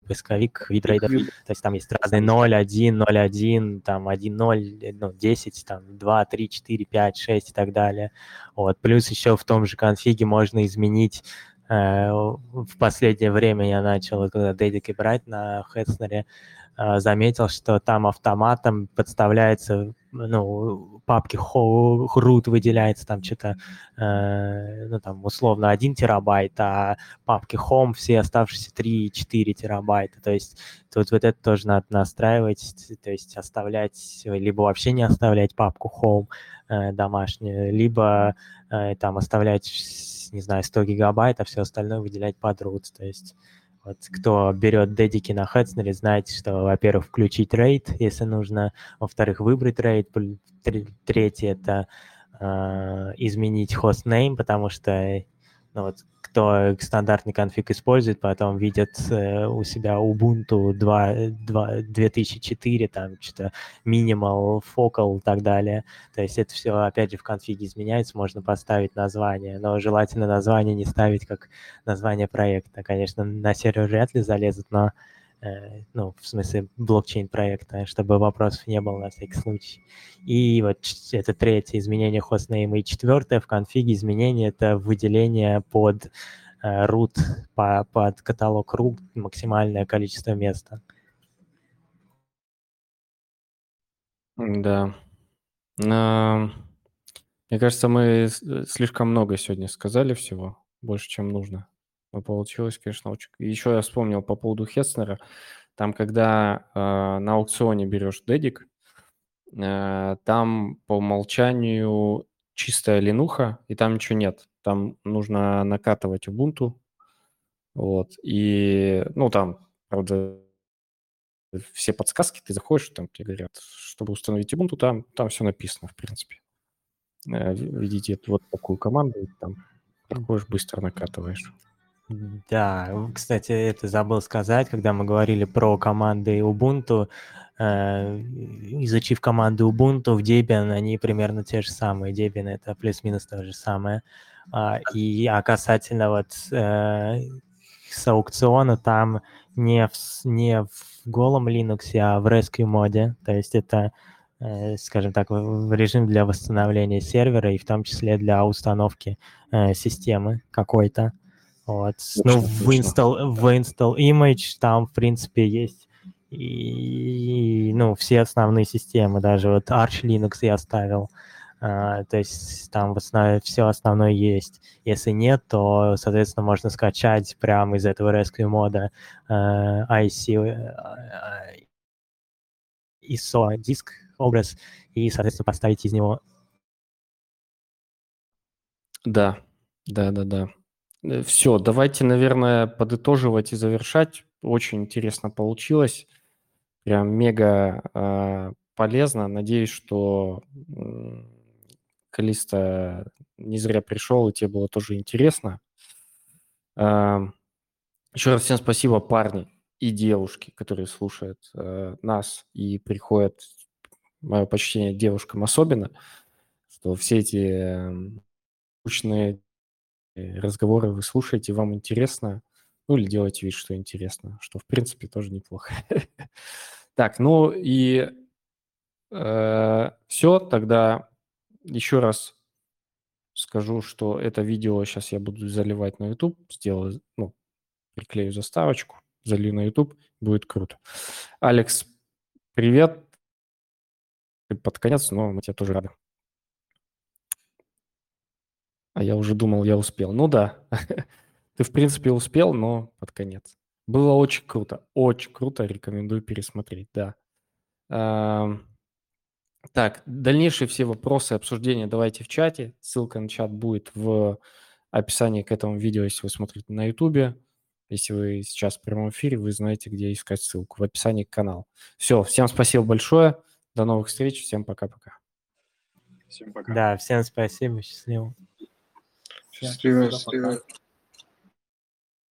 поисковик, вид рейдов, то есть там есть разные ноль, один, ноль один, там один ноль, ну, десять, там два, три, четыре, пять, шесть и так далее. Вот. Плюс еще в том же конфиге можно изменить, э, в последнее время я начал, когда дедики брать на Хетснере, э, заметил, что там автоматом подставляется, ну, папки root выделяется там что-то, э, ну, там, условно, один терабайт, а папки home все оставшиеся три-четыре терабайта. То есть тут вот это тоже надо настраивать, то есть оставлять, либо вообще не оставлять папку home э, домашнюю, либо э, там оставлять, не знаю, сто гигабайт, а все остальное выделять под root. То есть вот кто берет дедики на Хетснере, знаете, что, во-первых, включить рейд, если нужно, во-вторых, выбрать рейд, третье — это э, изменить хостнейм, потому что, ну, вот, кто стандартный конфиг использует, потом видит э, у себя Ubuntu две тысячи четыре, там что-то minimal, focal и так далее. То есть это все, опять же, в конфиге изменяется, можно поставить название, но желательно название не ставить как название проекта. Конечно, на сервер вряд ли залезут, но, э, ну, в смысле блокчейн-проекта, чтобы вопросов не было на всякий случай. И вот это третье — изменение хостнейма, и четвертое в конфиге изменение — это выделение под э, root, по, под каталог root максимальное количество места. Да. Но, мне кажется, мы слишком много сегодня сказали всего, больше, чем нужно. Но получилось, конечно, очень... Еще я вспомнил по поводу Хетснера. Там, когда э, на аукционе берешь дедик, там по умолчанию чистая линуха, и там ничего нет. Там нужно накатывать Ubuntu. Вот. И, ну, там, правда, все подсказки, ты заходишь, там тебе говорят, чтобы установить Ubuntu, там, там все написано, в принципе. Введите вот такую команду, и там проходишь, быстро накатываешь. Да, кстати, это забыл сказать, когда мы говорили про команды Ubuntu. Изучив команду Ubuntu в Debian, они примерно те же самые. Debian — это плюс-минус то же самое. И, а касательно вот э, с аукциона, там не в, не в голом Linux, а в Rescue моде. То есть это, э, скажем так, режим для восстановления сервера и в том числе для установки э, системы какой-то. Вот. Ну, в install, в install image там, в принципе, есть и, ну, все основные системы, даже вот Arch Linux я ставил, Uh, то есть там в основе, все основное есть. Если нет, то, соответственно, можно скачать прямо из этого rescue мода uh, ай си, uh, ай эс о диск образ и, соответственно, поставить из него. Да, да, да, да. Все, давайте, наверное, подытоживать и завершать. Очень интересно получилось. Прям мега uh, полезно. Надеюсь, что... Калиста не зря пришел, и тебе было тоже интересно. Еще раз всем спасибо, парни и девушки, которые слушают нас и приходят, мое почтение девушкам особенно, что все эти скучные разговоры вы слушаете, вам интересно, ну или делаете вид, что интересно, что в принципе тоже неплохо. Так, ну и все, тогда... Еще раз скажу, что это видео сейчас я буду заливать на YouTube. Сделаю, ну, приклею заставочку, залью на YouTube, будет круто. Алекс, привет. Ты под конец, но мы тебя тоже рады. А я уже думал, я успел. Ну да, ты в принципе успел, но под конец. Было очень круто, очень круто, рекомендую пересмотреть, да. Так, дальнейшие все вопросы, обсуждения давайте в чате. Ссылка на чат будет в описании к этому видео, если вы смотрите на YouTube. Если вы сейчас в прямом эфире, вы знаете, где искать ссылку. В описании к каналу. Все, всем спасибо большое. До новых встреч. Всем пока-пока. Всем пока. Да, всем спасибо. Счастливо. Счастливо, счастливо.